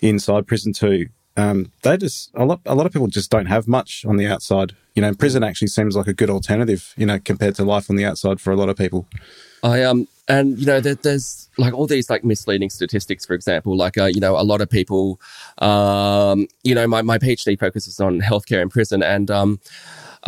inside prison too, um, they just, a lot, a lot of people just don't have much on the outside. You know, prison actually seems like a good alternative, you know, compared to life on the outside for a lot of people. I, um, and, you know, there, there's like all these like misleading statistics, for example, like, uh, you know, a lot of people, um, you know, my, my PhD focuses on healthcare in prison, and um,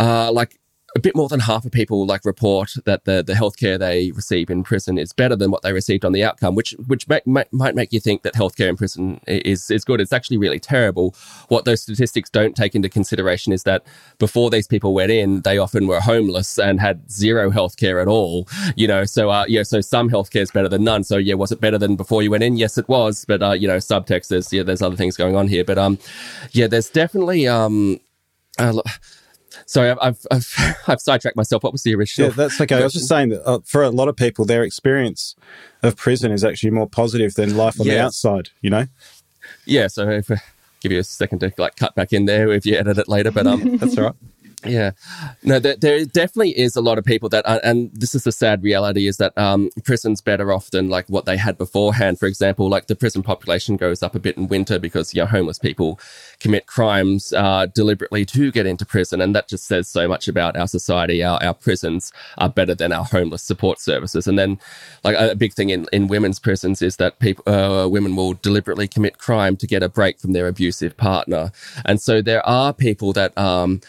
uh, like, a bit more than half of people like report that the, the healthcare they receive in prison is better than what they received on the outcome, which which may, may, might make you think that healthcare in prison is, is good. It's actually really terrible. What those statistics don't take into consideration is that before these people went in, they often were homeless and had zero healthcare at all. You know, so uh, yeah, so some healthcare is better than none. So yeah, was it better than before you went in? Yes, it was. But uh, you know, subtext, there's yeah, there's other things going on here. But um, yeah, there's definitely um. Uh, Sorry, I've, I've I've I've sidetracked myself. What was the original? Yeah, that's okay. I was just saying that uh, for a lot of people, their experience of prison is actually more positive than life on yeah. the outside. You know? Yeah. So if I give you a second to like cut back in there if you edit it later, but um, that's all right. Yeah, no, there, there definitely is a lot of people that, are, and this is the sad reality, is that um, prison's better off than like what they had beforehand. For example, like the prison population goes up a bit in winter because, you know, homeless people commit crimes uh, deliberately to get into prison. And that just says so much about our society. Our, our prisons are better than our homeless support services. And then like a big thing in, in women's prisons is that people, uh, women will deliberately commit crime to get a break from their abusive partner. And so there are people that... Um,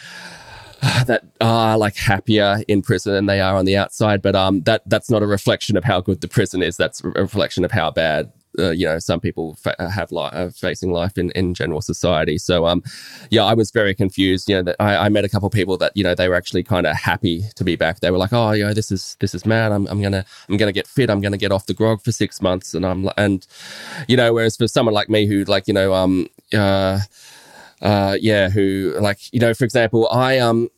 that are like happier in prison than they are on the outside, but um, that that's not a reflection of how good the prison is. That's a reflection of how bad uh, you know some people fa- have li- are facing life in, in general society. So um, yeah, I was very confused. You know, that I, I met a couple of people that, you know, they were actually kind of happy to be back. They were like, oh, you know, this is this is mad. I'm I'm gonna I'm gonna get fit. I'm gonna get off the grog for six months, and I'm and you know, whereas for someone like me who like you know um uh. Uh, yeah, who like, you know, for example, I, um,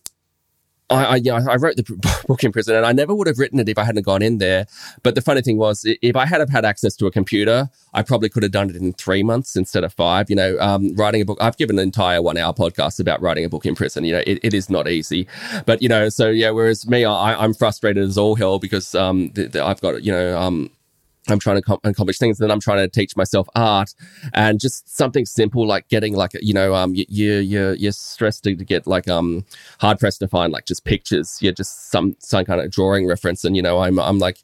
I, I, you know, I wrote the book in prison, and I never would have written it if I hadn't gone in there. But the funny thing was, if I had have had access to a computer, I probably could have done it in three months instead of five. You know, um, writing a book, I've given an entire one hour podcast about writing a book in prison. You know, it, it is not easy, but you know, so yeah, whereas me, I, I'm frustrated as all hell because, um, the, the, I've got, you know, um, I'm trying to com- accomplish things, and then I'm trying to teach myself art, and just something simple like getting like, you know, um, you, you, you're, you're stressed to, to get like, um, hard pressed to find like just pictures, you're just some, some kind of drawing reference. And, you know, I'm, I'm like,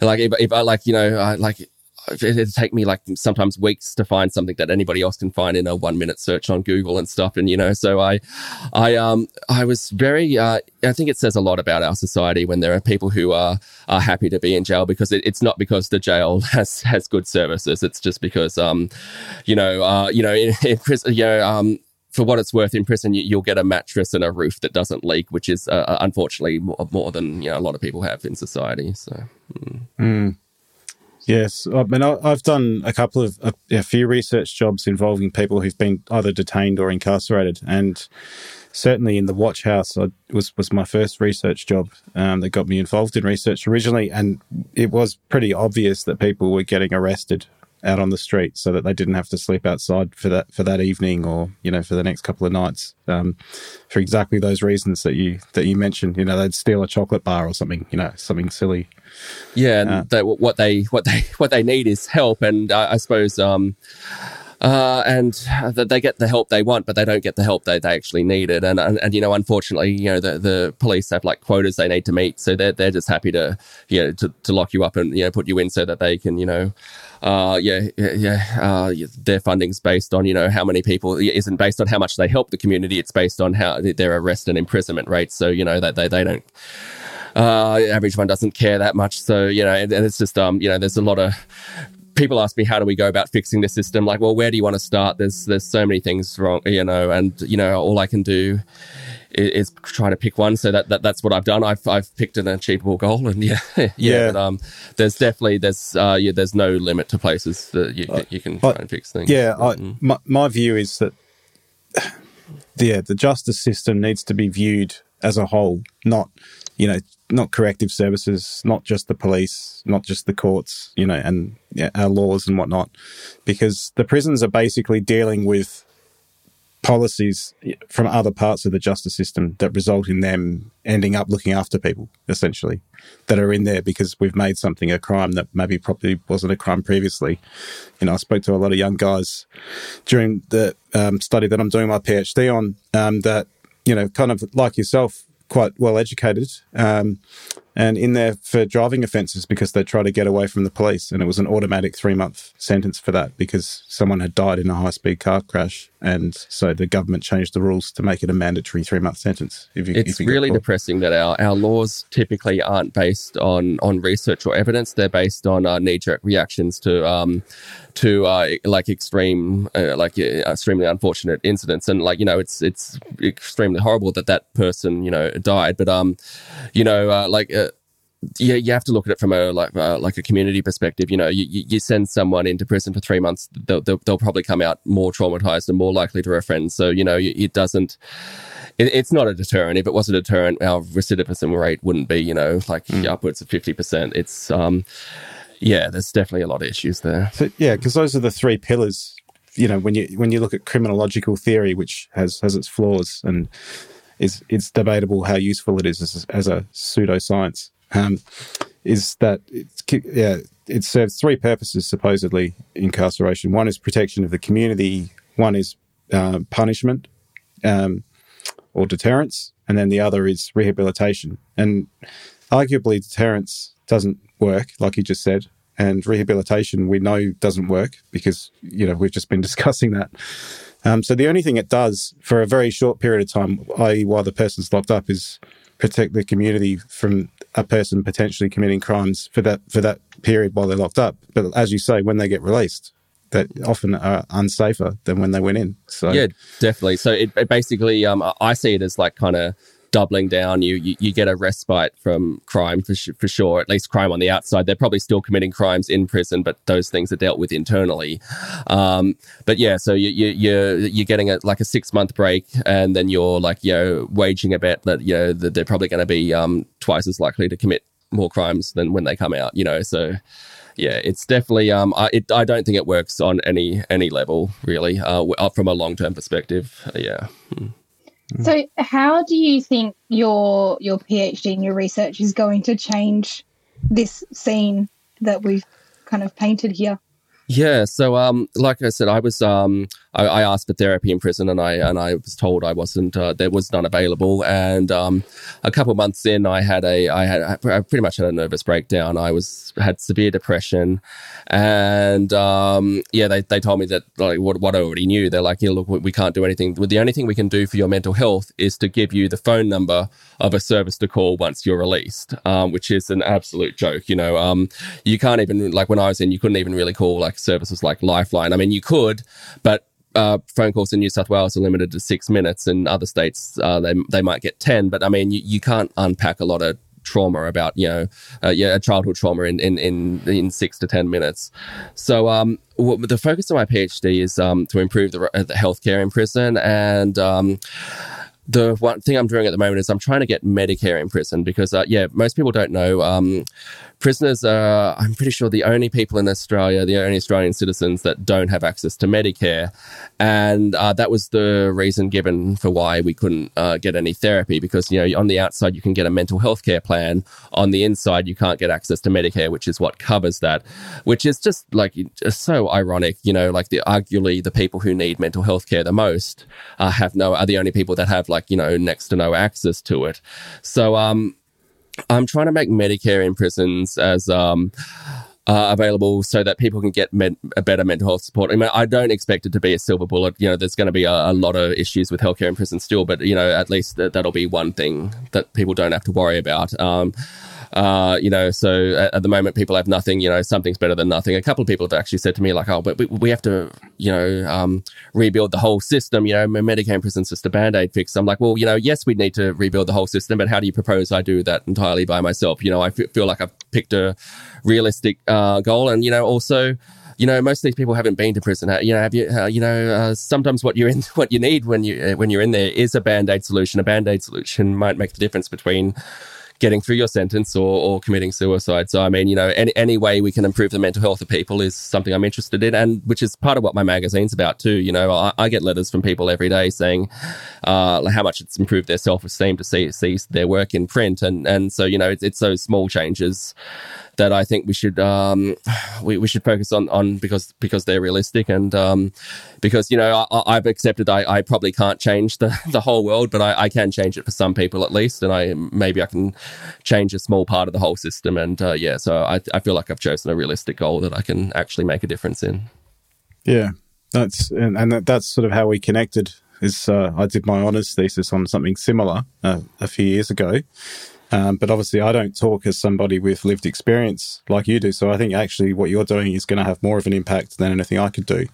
like, if, if I like, you know, I like, it'd take me like sometimes weeks to find something that anybody else can find in a one minute search on Google and stuff. And, you know, so I, I, um, I was very, uh, I think it says a lot about our society when there are people who are, are happy to be in jail, because it, it's not because the jail has, has good services. It's just because, um, you know, uh, you know, in, in prison, you know, um, for what it's worth, in prison, you'll get a mattress and a roof that doesn't leak, which is uh, unfortunately more, more than, you know, a lot of people have in society. So, mm. Mm. Yes. I mean, I've done a couple of, a, a few research jobs involving people who've been either detained or incarcerated. And certainly in the Watch House I, was, was my first research job um, that got me involved in research originally. And it was pretty obvious that people were getting arrested out on the street so that they didn't have to sleep outside for that for that evening or, you know, for the next couple of nights um, for exactly those reasons that you that you mentioned. You know, they'd steal a chocolate bar or something, you know, something silly. Yeah, and uh, they, what they what they what they need is help, and uh, I suppose um uh and that they get the help they want, but they don't get the help they, they actually needed. And, and and you know, unfortunately, you know, the the police have like quotas they need to meet, so they're they're just happy to you know to, to lock you up and you know put you in so that they can you know. Uh, yeah, yeah. Uh, their funding's based on, you know, how many people, isn't based on how much they help the community. It's based on how their arrest and imprisonment rates. So, you know, that they, they don't, uh, average one doesn't care that much. So, you know, and, and it's just, um, you know, there's a lot of, people ask me, how do we go about fixing the system? Like, well, where do you want to start? There's, there's so many things wrong, you know, and, you know, all I can do is, is try to pick one. So that, that that's what I've done. I've I've picked an achievable goal, and yeah, yeah. yeah. But, um, there's definitely there's uh, yeah, there's no limit to places that you you can try I, and fix things. Yeah, I, my my view is that yeah, the justice system needs to be viewed as a whole, not you know not corrective services, not just the police, not just the courts, you know, and yeah, our laws and whatnot, because the prisons are basically dealing with policies from other parts of the justice system that result in them ending up looking after people, essentially, that are in there because we've made something a crime that maybe probably wasn't a crime previously. You know, I spoke to a lot of young guys during the um, study that I'm doing my PhD on um, that, you know, kind of like yourself, quite well educated um, and in there for driving offences because they tried to get away from the police, and it was an automatic three-month sentence for that because someone had died in a high-speed car crash, and so the government changed the rules to make it a mandatory three-month sentence. If you, it's if you really depressing that our, our laws typically aren't based on, on research or evidence. They're based on uh, knee-jerk reactions to um, to uh, like extreme, uh, like uh, extremely unfortunate incidents, and like you know, it's it's extremely horrible that that person you know died, but um, you know, uh, like. Uh, Yeah, you have to look at it from a like uh, like a community perspective. You know, you, you send someone into prison for three months, they'll, they'll, they'll probably come out more traumatized and more likely to reoffend. So, you know, it doesn't, it, it's not a deterrent. If it was a deterrent, our recidivism rate wouldn't be, you know, like mm. upwards of fifty percent. It's, um, yeah, there's definitely a lot of issues there. So, yeah, because those are the three pillars, you know, when you when you look at criminological theory, which has, has its flaws, and is it's debatable how useful it is as, as a pseudoscience. Um, is that it's, yeah, it serves three purposes, supposedly, incarceration. One is protection of the community, one is uh, punishment um, or deterrence, and then the other is rehabilitation. And arguably deterrence doesn't work, like you just said, and rehabilitation we know doesn't work because, you know, we've just been discussing that. Um, so the only thing it does for a very short period of time, that is while the person's locked up, is protect the community from a person potentially committing crimes for that for that period while they're locked up. But as you say, when they get released, that often are unsafer than when they went in. So yeah, definitely. So it, it basically, um, I see it as like kind of doubling down. You, you you get a respite from crime for, for sure, at least crime on the outside. They're probably still committing crimes in prison, but those things are dealt with internally. Um, but yeah, so you, you, you're, you're getting a, like a six-month break, and then you're like, you know, waging a bet that, you know, that they're probably going to be um, twice as likely to commit more crimes than when they come out, you know, so... Yeah, it's definitely. Um, I it, I don't think it works on any any level really. Uh, from a long term perspective, yeah. So, how do you think your your PhD and your research is going to change this scene that we've kind of painted here? Yeah, so um, like I said, I was um, I, I asked for therapy in prison, and I and I was told I wasn't. Uh, there was none available. And um, a couple of months in, I had a I had I pretty much had a nervous breakdown. I was had severe depression, and um, yeah, they they told me that like what what I already knew. They're like, yeah, look, we can't do anything. The only thing we can do for your mental health is to give you the phone number of a service to call once you're released, um, which is an absolute joke. You know, um, you can't even like when I was in, you couldn't even really call like services like Lifeline. I mean, you could, but Uh, phone calls in New South Wales are limited to six minutes. In other states, uh, they they might get ten. But I mean, you, you can't unpack a lot of trauma about, you know, uh, yeah, childhood trauma in, in, in, in six to ten minutes. So um, w- the focus of my PhD is um, to improve the, the healthcare in prison. And um, the one thing I'm doing at the moment is I'm trying to get Medicare in prison because, uh, yeah, most people don't know. Um, Prisoners are, I'm pretty sure, the only people in Australia, the only Australian citizens that don't have access to Medicare. And uh, that was the reason given for why we couldn't uh, get any therapy because, you know, on the outside, you can get a mental health care plan. On the inside, you can't get access to Medicare, which is what covers that, which is just like so ironic. You know, like the arguably the people who need mental health care the most uh, have no are the only people that have like, you know, next to no access to it. So, um, I'm trying to make Medicare in prisons as um, uh, available so that people can get med- a better mental health support. I mean, I don't expect it to be a silver bullet. You know, there's going to be a, a lot of issues with healthcare in prison still, but, you know, at least th- that'll be one thing that people don't have to worry about. Um, uh, you know, so at, at the moment, people have nothing, you know, something's better than nothing. A couple of people have actually said to me, like, oh, but we, we have to, you know, um, rebuild the whole system. You know, Medicare in prison's just a Band-Aid fix. I'm like, well, you know, yes, we need to rebuild the whole system, but how do you propose I do that entirely by myself? You know, I f- feel like I've picked a realistic uh, goal. And, you know, also, you know, most of these people haven't been to prison. You know, have you? Uh, you know, uh, sometimes what you're in, what you need when you uh, when you're in there is a Band-Aid solution. A Band-Aid solution might make the difference between getting through your sentence or, or committing suicide. So, I mean, you know, any, any way we can improve the mental health of people is something I'm interested in, and which is part of what my magazine's about too. You know, I, I get letters from people every day saying uh, how much it's improved their self-esteem to see, see their work in print. And, and so, you know, it's, it's those small changes that I think we should um, we, we should focus on, on because because they're realistic, and um, because, you know, I, I've accepted I, I probably can't change the, the whole world, but I, I can change it for some people at least, and I maybe I can change a small part of the whole system. And uh, yeah, so I, I feel like I've chosen a realistic goal that I can actually make a difference in. Yeah, that's and, and that's sort of how we connected. Is uh, I did my honours thesis on something similar uh, a few years ago. Um, but obviously, I don't talk as somebody with lived experience like you do. So I think actually what you're doing is going to have more of an impact than anything I could do,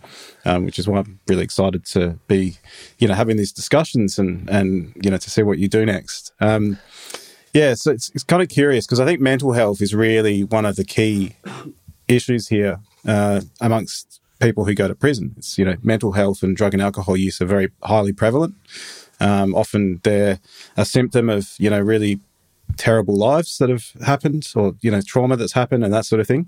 um, which is why I'm really excited to be, you know, having these discussions and, and you know, to see what you do next. Um, yeah, so it's, it's kind of curious because I think mental health is really one of the key issues here uh, amongst people who go to prison. It's, you know, mental health and drug and alcohol use are very highly prevalent. Um, often they're a symptom of, you know, really terrible lives that have happened or, you know, trauma that's happened and that sort of thing.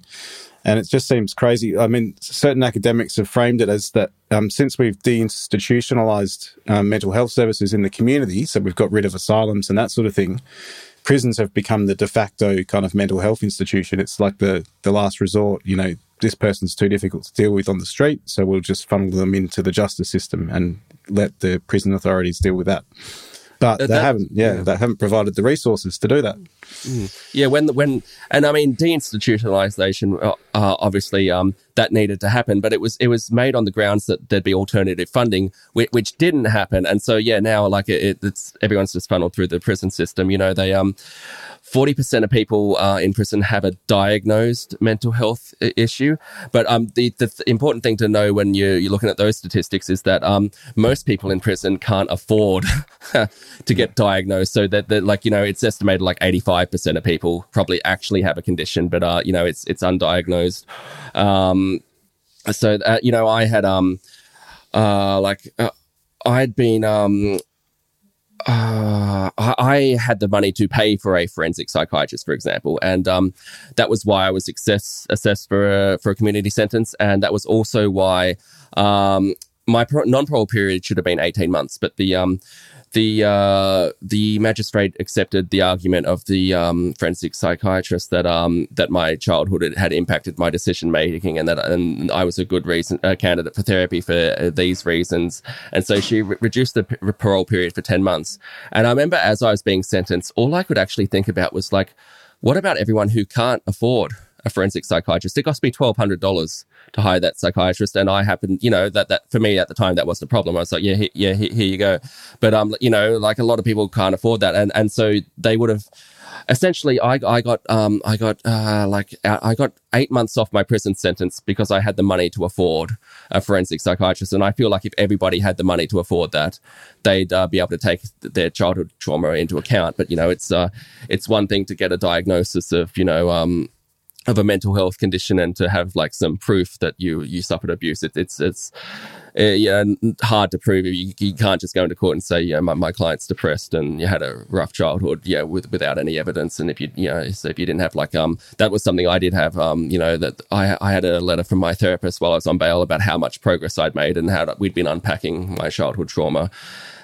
And it just seems crazy. I mean, certain academics have framed it as that um, since we've deinstitutionalized um, mental health services in the community, so we've got rid of asylums and that sort of thing, prisons have become the de facto kind of mental health institution. It's like the, the last resort, you know, this person's too difficult to deal with on the street, so we'll just funnel them into the justice system and let the prison authorities deal with that. But they that, haven't, yeah, yeah, they haven't provided the resources to do that. Yeah, when, when, and I mean, deinstitutionalization, uh, uh, obviously, um, that needed to happen, but it was, it was made on the grounds that there'd be alternative funding, which, which didn't happen. And so, yeah, now, like, it, it's, everyone's just funneled through the prison system. You know, they, um, forty percent of people uh, in prison have a diagnosed mental health I- issue. But um, the, the th- important thing to know when you, you're looking at those statistics is that um, most people in prison can't afford to get diagnosed. So that, that, like, you know, it's estimated like eighty-five percent of people probably actually have a condition, but, uh, you know, it's it's undiagnosed. Um, so, uh, you know, I had, um, uh, like, uh, I'd been... Um, Uh, I had the money to pay for a forensic psychiatrist, for example, and um, that was why I was assess- assessed for a, for a community sentence, and that was also why um, my pro- non-parole period should have been eighteen months, but the um, the uh, the magistrate accepted the argument of the um, forensic psychiatrist that um, that my childhood had impacted my decision making, and that and I was a good reason a candidate for therapy for these reasons. And so she re- reduced the p- parole period for ten months. And I remember as I was being sentenced, all I could actually think about was like, what about everyone who can't afford a forensic psychiatrist? It cost me twelve hundred dollars to hire that psychiatrist, and I happened, you know, that that for me at the time that wasn't a problem. I was like, yeah, he, yeah, he, here you go. But um, you know, like a lot of people can't afford that, and and so they would have. Essentially, I I got um I got uh like I got eight months off my prison sentence because I had the money to afford a forensic psychiatrist, and I feel like if everybody had the money to afford that, they'd uh, be able to take their childhood trauma into account. But you know, it's uh it's one thing to get a diagnosis of you know um. of a mental health condition and to have like some proof that you you suffered abuse. It, it's it's uh, yeah hard to prove. You, you can't just go into court and say, yeah, my, my client's depressed and you had a rough childhood, yeah, with, without any evidence. And if you you know so if you didn't have like um that was something I did have um you know that I I had a letter from my therapist while I was on bail about how much progress I'd made and how we'd been unpacking my childhood trauma,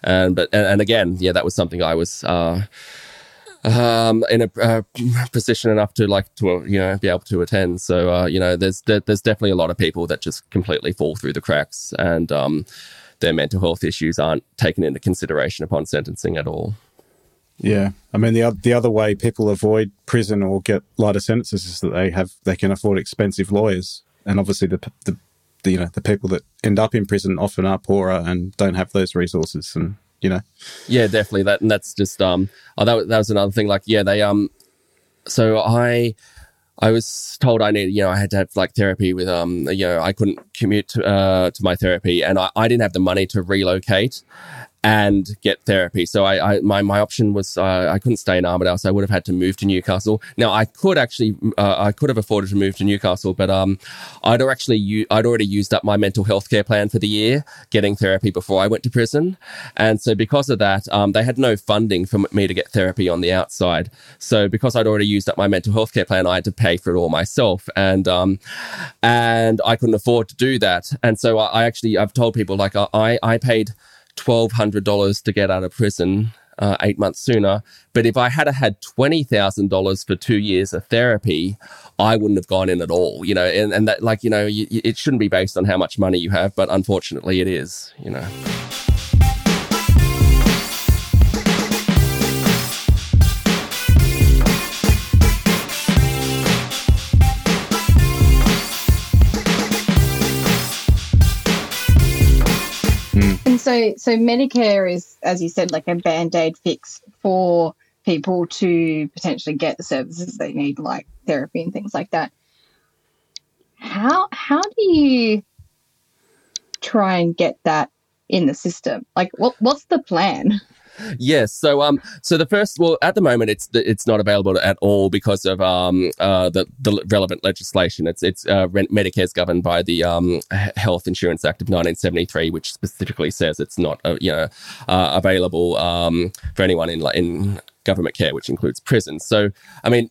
and but and, and again yeah that was something I was. Uh, Um, in a uh, position enough to like to you know be able to attend, so uh, you know there's there, there's definitely a lot of people that just completely fall through the cracks, and um, their mental health issues aren't taken into consideration upon sentencing at all. Yeah, I mean the the other way people avoid prison or get lighter sentences is that they have they can afford expensive lawyers, and obviously the the, the you know the people that end up in prison often are poorer and don't have those resources and. You know, yeah, definitely that, and that's just um. Oh, that that was another thing. Like, yeah, they um. So I, I was told I needed, you know, I had to have like therapy with um. You know, I couldn't commute to, uh to my therapy, and I, I didn't have the money to relocate and get therapy. So I, I my my option was uh, I couldn't stay in Armidale, so I would have had to move to Newcastle. Now I could actually uh, I could have afforded to move to Newcastle, but um I'd actually u- I'd already used up my mental health care plan for the year getting therapy before I went to prison, and so because of that um they had no funding for me to get therapy on the outside. So because I'd already used up my mental health care plan, I had to pay for it all myself, and um and I couldn't afford to do that, and so I, I actually I've told people like I I paid. twelve hundred dollars to get out of prison uh, eight months sooner. But if I had had twenty thousand dollars for two years of therapy, I wouldn't have gone in at all, you know, and, and that like, you know, you, it shouldn't be based on how much money you have, but unfortunately it is, you know. So, so Medicare is, as you said, like a Band-Aid fix for people to potentially get the services they need, like therapy and things like that. How how do you try and get that in the system? Like, what what's the plan? Yes, so um, so the first, well, at the moment it's it's not available at all because of um uh the, the relevant legislation. It's it's uh, Medicare is governed by the um Health Insurance Act of nineteen seventy-three, which specifically says it's not uh, you know uh, available um for anyone in in government care, which includes prisons. So I mean.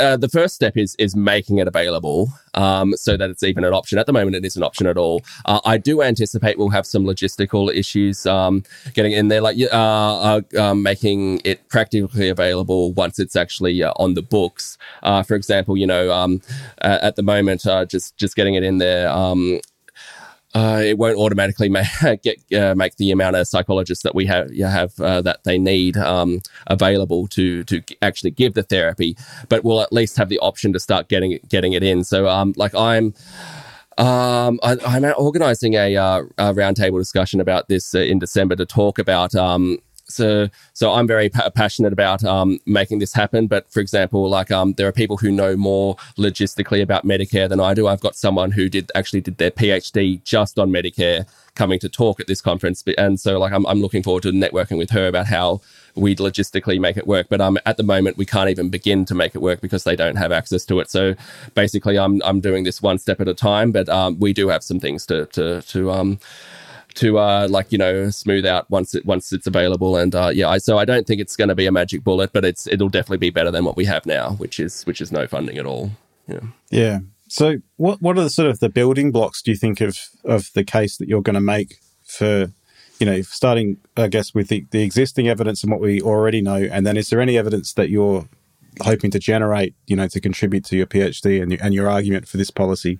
Uh, the first step is is making it available um, so that it's even an option. At the moment, it isn't an option at all. Uh, I do anticipate we'll have some logistical issues um, getting in there, like uh, uh, uh, making it practically available once it's actually uh, on the books. Uh, for example, you know, um, uh, at the moment, uh, just just getting it in there. Um, Uh, it won't automatically make, get, uh, make the amount of psychologists that we have, you have uh, that they need um, available to to actually give the therapy, but we'll at least have the option to start getting getting it in. So, um, like I'm. Um, I, I'm organising a, uh, a roundtable discussion about this uh, in December to talk about. Um, So, so I'm very pa- passionate about um, making this happen. But for example, like um, there are people who know more logistically about Medicare than I do. I've got someone who did actually did their PhD just on Medicare coming to talk at this conference, and so like I'm, I'm looking forward to networking with her about how we'd logistically make it work. But um, at the moment, we can't even begin to make it work because they don't have access to it. So basically, I'm I'm doing this one step at a time. But um, we do have some things to to to um. to uh like you know smooth out once it once it's available, and uh yeah I, so I don't think it's going to be a magic bullet, but it's it'll definitely be better than what we have now, which is which is no funding at all. Yeah. Yeah. So what what are the sort of the building blocks do you think of of the case that you're going to make for you know, starting, I guess, with the, the existing evidence and what we already know, and then is there any evidence that you're hoping to generate, you know, to contribute to your PhD and, and your argument for this policy?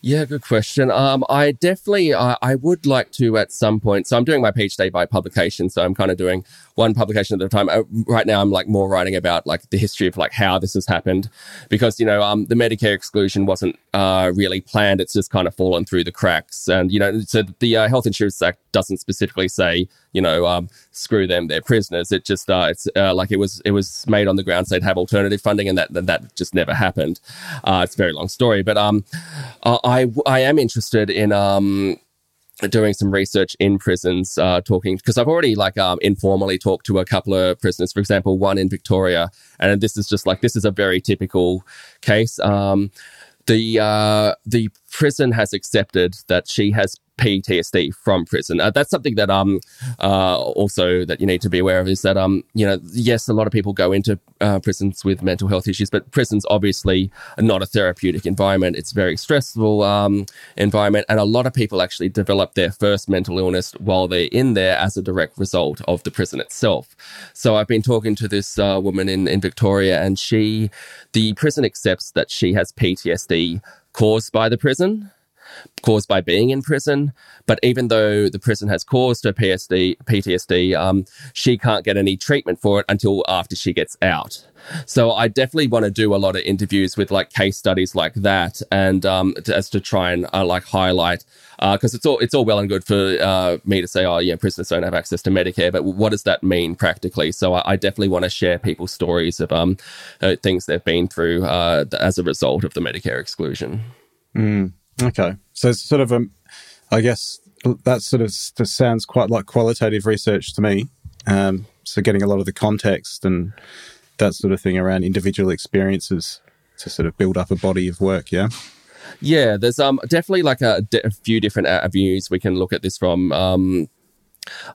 Yeah, good question. Um, I definitely, I, I would like to at some point, so I'm doing my PhD by publication, so I'm kind of doing one publication at a time. I, right now, I'm like more writing about like the history of like how this has happened because, you know, um, the Medicare exclusion wasn't uh, really planned. It's just kind of fallen through the cracks. And, you know, so the uh, Health Insurance Act doesn't specifically say, you know, um, screw them, they're prisoners. It just, uh, it's uh, like it was it was made on the grounds they'd have alternative funding and that that just never happened. Uh, it's a very long story. But um, uh, I, I am interested in um, doing some research in prisons, uh, talking, because I've already like um, informally talked to a couple of prisoners, for example, one in Victoria. And this is just like, this is a very typical case. Um, the uh, the prison has accepted that she has P T S D from prison. Uh, that's something that um uh, also that you need to be aware of is that, um you know, yes, a lot of people go into uh, prisons with mental health issues, but prisons obviously are not a therapeutic environment. It's a very stressful um, environment, and a lot of people actually develop their first mental illness while they're in there as a direct result of the prison itself. So I've been talking to this uh, woman in, in Victoria, and she, the prison accepts that she has P T S D caused by the prison, caused by being in prison. But even though the prison has caused her P T S D, P T S D, um, she can't get any treatment for it until after she gets out. So I definitely want to do a lot of interviews with like case studies like that, and um, to, as to try and uh, like highlight, because uh, it's all it's all well and good for uh, me to say, oh yeah, prisoners don't have access to Medicare, but what does that mean practically? So I, I definitely want to share people's stories of um uh, things they've been through uh, as a result of the Medicare exclusion. Mm. Okay. So it's sort of, um, I guess that sort of sounds quite like qualitative research to me. Um, so getting a lot of the context and that sort of thing around individual experiences to sort of build up a body of work, yeah? Yeah, there's um definitely like a, a few different avenues we can look at this from. Um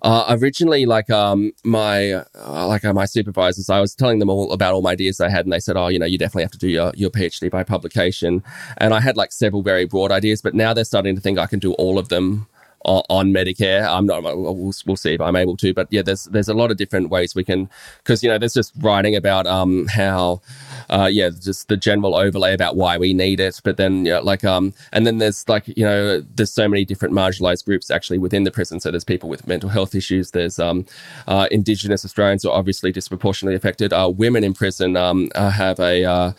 Uh, originally, like um, my uh, like uh, my supervisors, I was telling them all about all my ideas I had, and they said, "Oh, you know, you definitely have to do your, your PhD by publication." And I had like several very broad ideas, but now they're starting to think I can do all of them o- on Medicare. I'm not. We'll, we'll see if I'm able to, but yeah, there's there's a lot of different ways we can, because you know, there's just writing about um how, uh yeah, just the general overlay about why we need it, but then yeah, like um and then there's like, you know, there's so many different marginalized groups actually within the prison. So there's people with mental health issues, there's um uh Indigenous Australians are obviously disproportionately affected, uh women in prison um uh, have a uh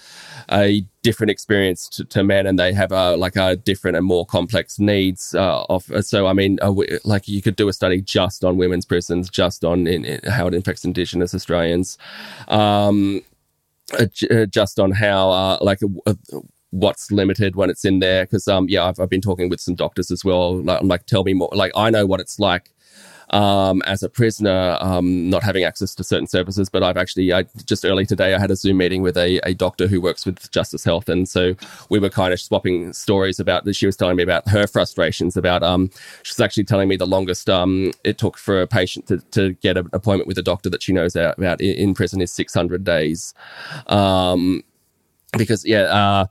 a different experience to, to men, and they have a like a different and more complex needs uh, of so I mean uh, we, like you could do a study just on women's prisons, just on in, in how it impacts Indigenous Australians, um uh, just on how uh, like uh, what's limited when it's in there, because um yeah I've, I've been talking with some doctors as well, like, I'm like, tell me more, like I know what it's like Um, as a prisoner, um, not having access to certain services, but I've actually, I, just early today, I had a Zoom meeting with a, a doctor who works with Justice Health, and so we were kind of swapping stories about, she was telling me about her frustrations about, um, she's actually telling me the longest um, it took for a patient to, to get an appointment with a doctor that she knows about in prison is six hundred days. Um Because, yeah, uh,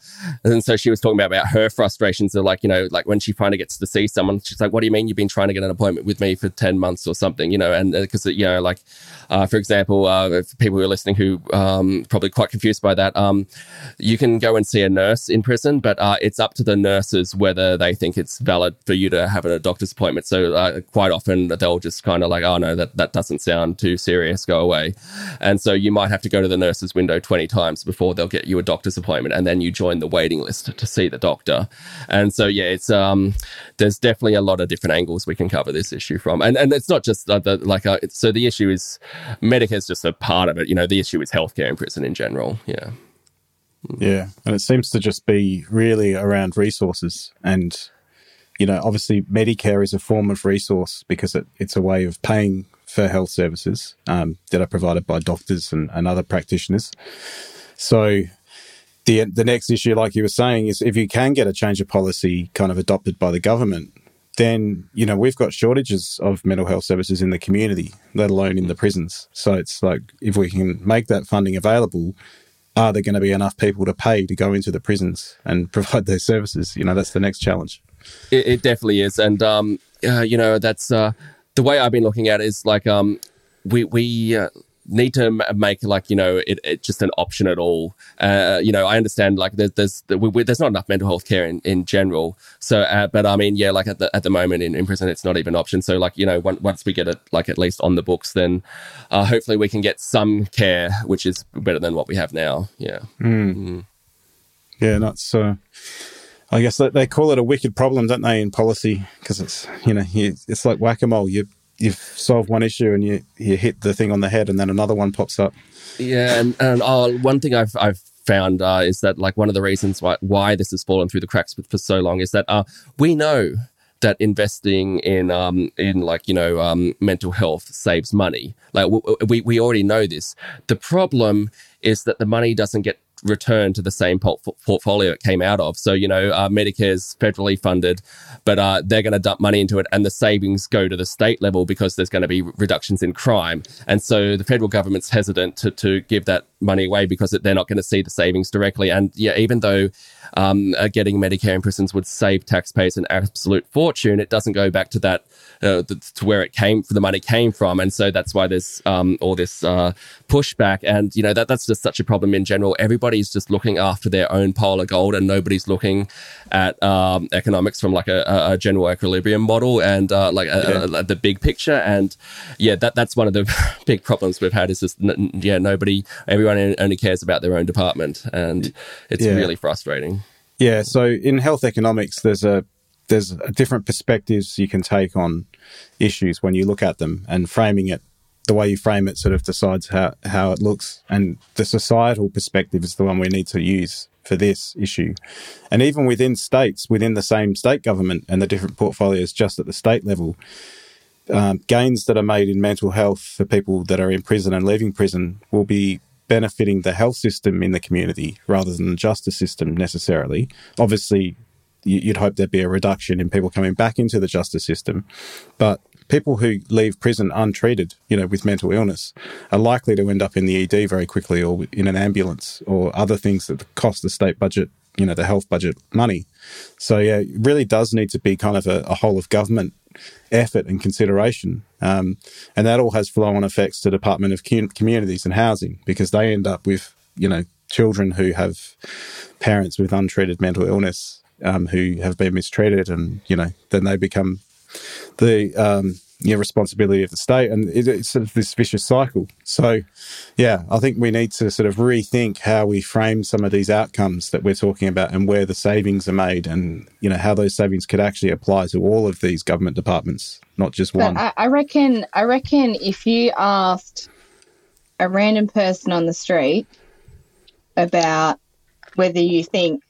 and so she was talking about, about her frustrations of like, you know, like when she finally gets to see someone, she's like, what do you mean you've been trying to get an appointment with me for ten months or something, you know? And because, uh, you know, like, uh, for example, uh, for people who are listening who um, probably quite confused by that, um, you can go and see a nurse in prison, but uh, it's up to the nurses whether they think it's valid for you to have a doctor's appointment. So uh, quite often they'll just kind of like, oh, no, that, that doesn't sound too serious, go away. And so you might have to go to the nurse's window twenty times before they'll get you a doctor's appointment, and then you join the waiting list to see the doctor. And so yeah, it's um there's definitely a lot of different angles we can cover this issue from, and and it's not just uh, the, like uh, it's, so the issue is Medicare is just a part of it, you know, the issue is healthcare in prison in general. Yeah yeah and it seems to just be really around resources, and you know, obviously Medicare is a form of resource because it, it's a way of paying for health services um that are provided by doctors and, and other practitioners. So The the next issue, like you were saying, is if you can get a change of policy kind of adopted by the government, then, you know, we've got shortages of mental health services in the community, let alone in the prisons. So it's like, if we can make that funding available, are there going to be enough people to pay to go into the prisons and provide those services? You know, that's the next challenge. It, it definitely is. And, um, uh, you know, that's uh, the way I've been looking at it is like um, we we uh, need to make like, you know, it, it just an option at all. Uh, you know, I understand like there's there's, we, we, there's not enough mental health care in, in general. So, uh, but I mean, yeah, like at the at the moment in, in prison, it's not even an option. So like, you know, one, once we get it like at least on the books, then uh, hopefully we can get some care, which is better than what we have now. Yeah. Mm. Mm. Yeah, that's... Uh... I guess they call it a wicked problem, don't they, in policy? Because it's, you know, you, it's like whack-a-mole. You you solve one issue and you, you hit the thing on the head, and then another one pops up. Yeah, and, and oh, one thing I've I've found uh, is that like one of the reasons why why this has fallen through the cracks for, for so long is that uh, we know that investing in um in like you know um mental health saves money. Like we we already know this. The problem is that the money doesn't get return to the same pol- portfolio it came out of. So, you know, uh, Medicare's federally funded, but uh, they're going to dump money into it and the savings go to the state level because there's going to be reductions in crime. And so the federal government's hesitant to, to give that money away because they're not going to see the savings directly. And yeah, even though um, uh, getting Medicare in prisons would save taxpayers an absolute fortune, it doesn't go back to that, uh, the, to where it came, the money came from. And so that's why there's um, all this uh, pushback. And, you know, that that's just such a problem in general. Everybody Everybody's just looking after their own pile of gold, and nobody's looking at um, economics from like a, a general equilibrium model and uh, like a, yeah. a, a, the big picture. And yeah, that that's one of the big problems we've had is just n- yeah, nobody, everyone only cares about their own department, and it's yeah. really frustrating. Yeah. So in health economics, there's a there's a different perspectives you can take on issues when you look at them, and framing it. The way you frame it sort of decides how, how it looks. And the societal perspective is the one we need to use for this issue. And even within states, within the same state government and the different portfolios just at the state level, um, gains that are made in mental health for people that are in prison and leaving prison will be benefiting the health system in the community rather than the justice system necessarily. Obviously, you'd hope there'd be a reduction in people coming back into the justice system, but people who leave prison untreated, you know, with mental illness are likely to end up in the E D very quickly or in an ambulance or other things that cost the state budget, you know, the health budget money. So, yeah, it really does need to be kind of a, a whole of government effort and consideration. Um, and that all has flow-on effects to Department of Com- Communities and Housing because they end up with, you know, children who have parents with untreated mental illness um, who have been mistreated and, you know, then they become... the um, yeah, responsibility of the state, and it, it's sort of this vicious cycle. So, yeah, I think we need to sort of rethink how we frame some of these outcomes that we're talking about and where the savings are made and, you know, how those savings could actually apply to all of these government departments, not just one. But I, I reckon, I reckon if you asked a random person on the street about whether you think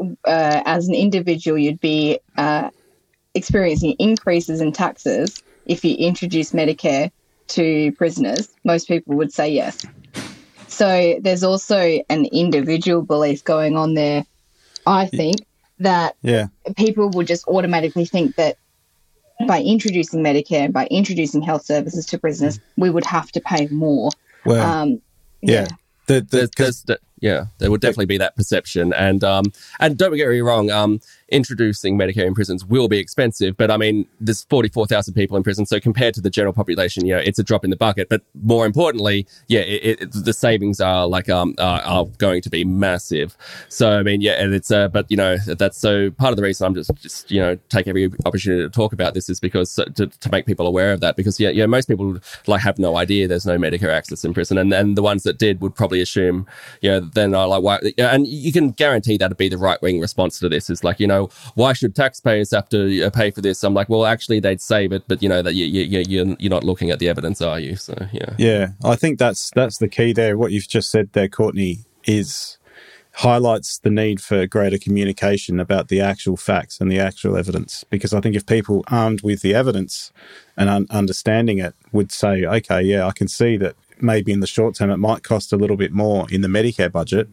uh, as an individual you'd be... Uh, experiencing increases in taxes if you introduce Medicare to prisoners, most people would say yes. So there's also an individual belief going on there, I think, that yeah. people will just automatically think that by introducing Medicare and by introducing health services to prisoners, we would have to pay more. Well, um, yeah. yeah. The, the, there's, there's, the, yeah, there would definitely be that perception. And um, and don't get me wrong, um, introducing Medicare in prisons will be expensive. But, I mean, there's forty-four thousand people in prison. So compared to the general population, you know, it's a drop in the bucket. But more importantly, yeah, it, it, the savings are like um are, are going to be massive. So, I mean, yeah, and it's uh, but, you know, that's so part of the reason I'm just, just you know, take every opportunity to talk about this is because to, to make people aware of that. Because, yeah, yeah, most people like have no idea there's no Medicare access in prison. And then the ones that did would probably assume, you know, then I like, why, and you can guarantee that'd be the right wing response to this is like, you know, why should taxpayers have to pay for this? I'm like, well, actually, they'd save it, but you know that you you you you're not looking at the evidence, are you? So yeah, yeah, I think that's that's the key there. What you've just said there, Courtney, is highlights the need for greater communication about the actual facts and the actual evidence. Because I think if people armed with the evidence and un- understanding it would say, okay, yeah, I can see that. Maybe in the short term, it might cost a little bit more in the Medicare budget,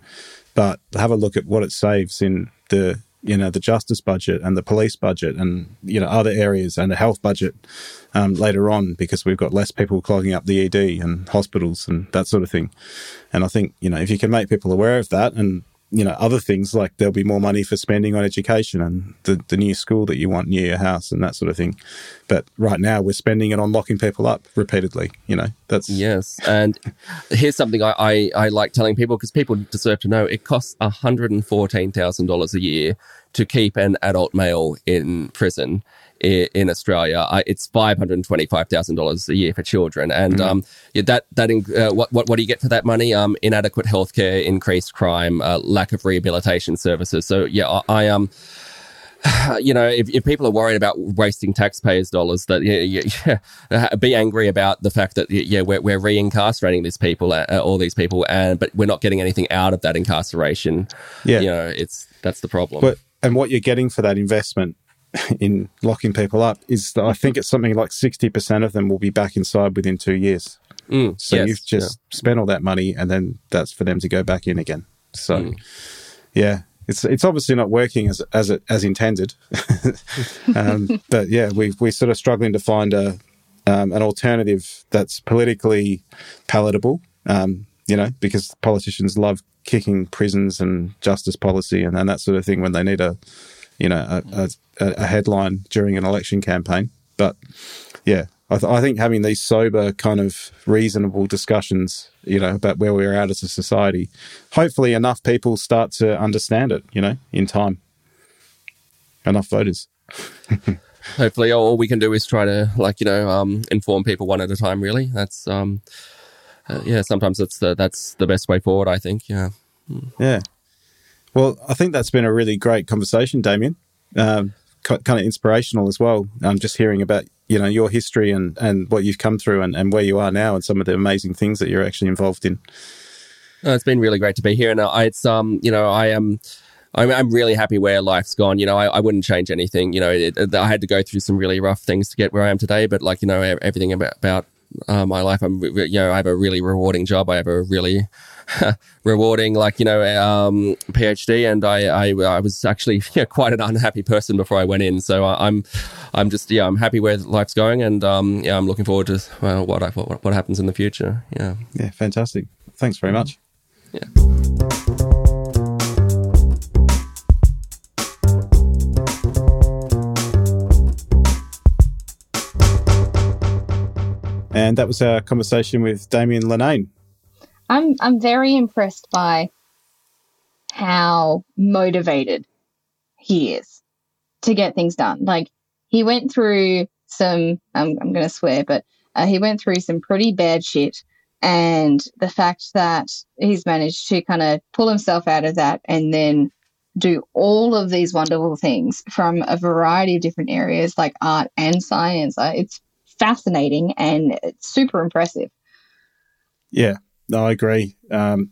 but have a look at what it saves in the, you know, the justice budget and the police budget and, you know, other areas and the health budget um, later on because we've got less people clogging up the E D and hospitals and that sort of thing. And I think, you know, if you can make people aware of that and you know, other things, like there'll be more money for spending on education and the, the new school that you want near your house and that sort of thing. But right now we're spending it on locking people up repeatedly, you know. That's Yes, and here's something I, I, I like telling people, because people deserve to know, it costs one hundred fourteen thousand dollars a year to keep an adult male in prison in, in Australia. I, it's five hundred twenty-five thousand dollars a year for children. And mm-hmm. um, yeah, that that uh, what, what what do you get for that money? Um, inadequate healthcare, increased crime, uh, lack of rehabilitation services. So yeah, I, I um, you know, if, if people are worried about wasting taxpayers' dollars, that yeah, yeah, yeah be angry about the fact that yeah, we're we're reincarcerating these people, uh, all these people, and but we're not getting anything out of that incarceration. Yeah, you know, it's that's the problem. But, and what you're getting for that investment in locking people up is that I think it's something like sixty percent of them will be back inside within two years. Mm, so yes, you've just yeah. spent all that money, and then that's for them to go back in again. So, mm. yeah, it's it's obviously not working as as it, as intended. um, but yeah, we we're sort of struggling to find a um, an alternative that's politically palatable. Um, You know, because politicians love kicking prisons and justice policy and, and that sort of thing when they need a, you know, a, a, a headline during an election campaign. But yeah, I, th- I think having these sober kind of reasonable discussions, you know, about where we're at as a society, hopefully enough people start to understand it, you know, in time. Enough voters. Hopefully all we can do is try to, like, you know, um, inform people one at a time, really. That's... um. Uh, yeah, sometimes that's the, that's the best way forward, I think, yeah. Yeah. Well, I think that's been a really great conversation, Damien. Um, c- kind of inspirational as well. Um, just hearing about, you know, your history and, and what you've come through and, and where you are now and some of the amazing things that you're actually involved in. Uh, it's been really great to be here. And I, it's, um, you know, I am... Um, I'm, I'm really happy where life's gone. You know, I, I wouldn't change anything. You know, it, it, I had to go through some really rough things to get where I am today, but, like, you know, everything about... about Uh, my life, I'm, you know, I have a really rewarding job. I have a really rewarding, like, you know, um, PhD, and I, I, I was actually yeah, quite an unhappy person before I went in. So I, I'm, I'm just, yeah, I'm happy where life's going, and um, yeah, I'm looking forward to well, what, I, what what happens in the future. Yeah, yeah, fantastic. Thanks very much. Yeah. And that was our conversation with Damien Linnane. I'm I'm very impressed by how motivated he is to get things done. Like, he went through some, I'm, I'm going to swear, but uh, he went through some pretty bad shit. And the fact that he's managed to kind of pull himself out of that and then do all of these wonderful things from a variety of different areas like art and science, it's fascinating and super impressive. Yeah, no, I agree. Um,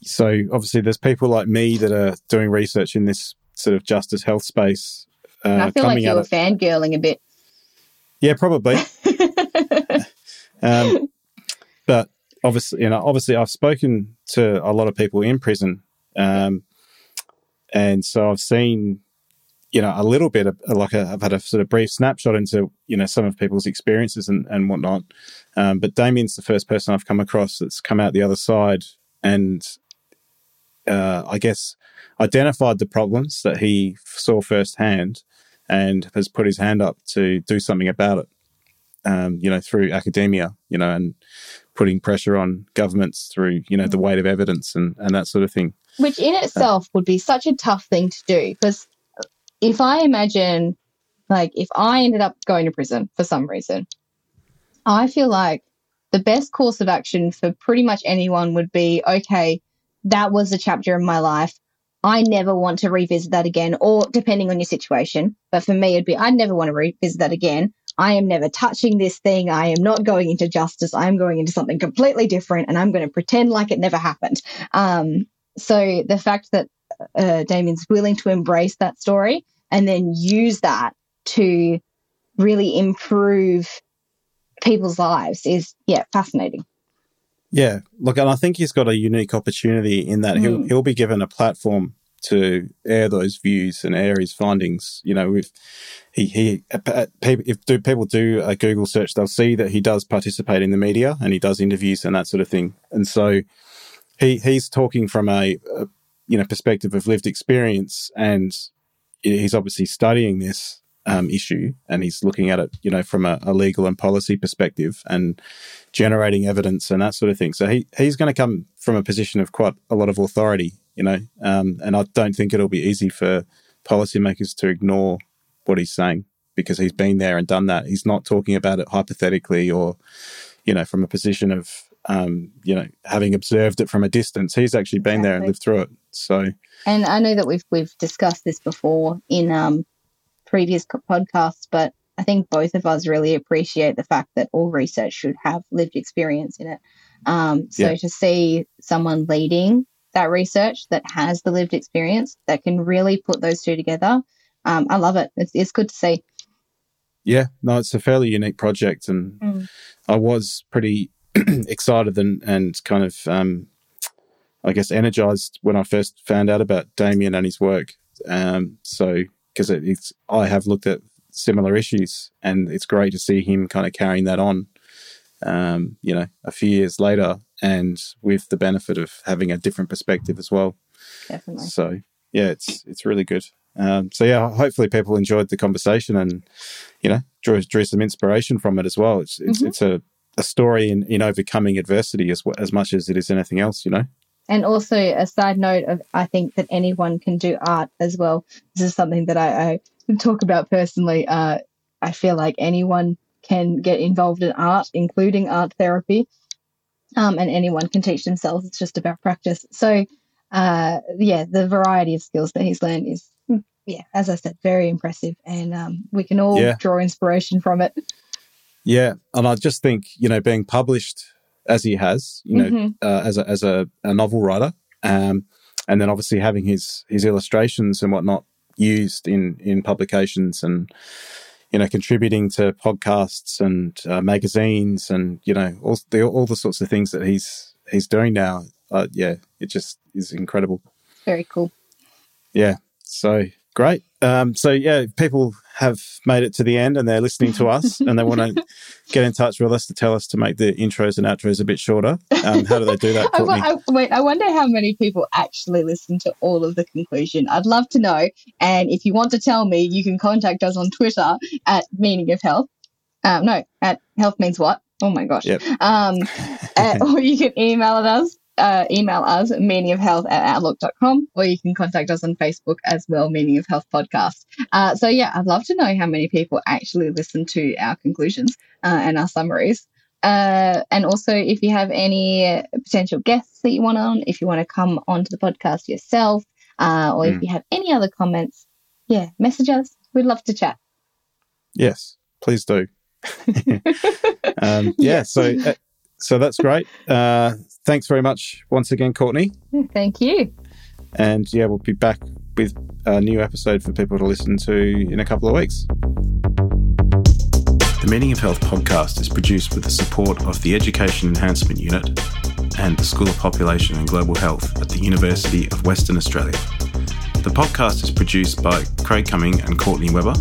so obviously there's people like me that are doing research in this sort of justice health space. Uh, I feel like you were fangirling a bit. Yeah, probably. um, but obviously, you know, obviously I've spoken to a lot of people in prison, um, and so I've seen... you know, a little bit of, like a, I've had a sort of brief snapshot into, you know, some of people's experiences and, and whatnot. Um, but Damien's the first person I've come across that's come out the other side and, uh, I guess, identified the problems that he saw firsthand and has put his hand up to do something about it, um, you know, through academia, you know, and putting pressure on governments through, you know, the weight of evidence and, and that sort of thing. Which in itself uh, would be such a tough thing to do, because... if I imagine, like, if I ended up going to prison for some reason, I feel like the best course of action for pretty much anyone would be, okay, that was a chapter in my life. I never want to revisit that again, or depending on your situation. But for me, it'd be, I'd never want to revisit that again. I am never touching this thing. I am not going into justice. I'm going into something completely different, and I'm going to pretend like it never happened. Um, so the fact that uh, Damien's willing to embrace that story and then use that to really improve people's lives is, yeah, fascinating. Yeah. Look, and I think he's got a unique opportunity in that mm. he'll he'll be given a platform to air those views and air his findings. You know, if he, he if do people do a Google search, they'll see that he does participate in the media and he does interviews and that sort of thing. And so he he's talking from a, a you know, perspective of lived experience, and he's obviously studying this um, issue, and he's looking at it, you know, from a, a legal and policy perspective, and generating evidence and that sort of thing. So he he's going to come from a position of quite a lot of authority, you know, um, and I don't think it'll be easy for policymakers to ignore what he's saying, because he's been there and done that. He's not talking about it hypothetically or, you know, from a position of, um, you know, having observed it from a distance. He's actually been exactly. there and lived through it. So, and I know that we've we've discussed this before in um, previous podcasts, but I think both of us really appreciate the fact that all research should have lived experience in it. Um, so yeah. to see someone leading that research that has the lived experience, that can really put those two together, um, I love it. It's, it's good to see. Yeah, no, it's a fairly unique project, and mm. I was pretty excited and, and kind of, um, I guess, energised when I first found out about Damien and his work. Um, so, because it, it's, I have looked at similar issues, and it's great to see him kind of carrying that on, um, you know, a few years later, and with the benefit of having a different perspective as well. Definitely. So, yeah, it's it's really good. Um, so, yeah, hopefully people enjoyed the conversation and, you know, drew, drew some inspiration from it as well. It's it's, mm-hmm. it's a, a story in, in overcoming adversity as as much as it is anything else, you know. And also a side note of, I think that anyone can do art as well. This is something that I, I talk about personally. Uh, I feel like anyone can get involved in art, including art therapy, um, and anyone can teach themselves. It's just about practice. So, uh, yeah, the variety of skills that he's learned is, yeah, as I said, very impressive, and um, we can all yeah. draw inspiration from it. Yeah, and I just think, you know, being published as he has, you know, mm-hmm. uh, as a, as a, a novel writer, um, and then obviously having his his illustrations and whatnot used in, in publications, and, you know, contributing to podcasts and uh, magazines, and, you know, all the all the sorts of things that he's he's doing now. Uh, yeah, it just is incredible. Very cool. Yeah. So. Great. Um, so, yeah, people have made it to the end and they're listening to us and they want to get in touch with us to tell us to make the intros and outros a bit shorter. Um, how do they do that, Courtney? I, I, wait, I wonder how many people actually listen to all of the conclusion. I'd love to know. And if you want to tell me, you can contact us on Twitter at Meaning of Health. Um, no, at Health Means What? Oh, my gosh. Yep. Um, at, or you can email at us. Uh, email us at meaning of health at outlook dot com, or you can contact us on Facebook as well, Meaning of Health Podcast. Uh, so, yeah, I'd love to know how many people actually listen to our conclusions uh, and our summaries. Uh, and also, if you have any potential guests that you want on, if you want to come onto the podcast yourself, uh, or mm. if you have any other comments, yeah, message us. We'd love to chat. Yes, please do. um, yeah, so... Uh, So that's great. Uh, thanks very much once again, Courtney. Thank you. And, yeah, we'll be back with a new episode for people to listen to in a couple of weeks. The Meaning of Health podcast is produced with the support of the Education Enhancement Unit and the School of Population and Global Health at the University of Western Australia. The podcast is produced by Craig Cumming and Courtney Webber,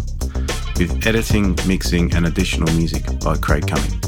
with editing, mixing and additional music by Craig Cumming.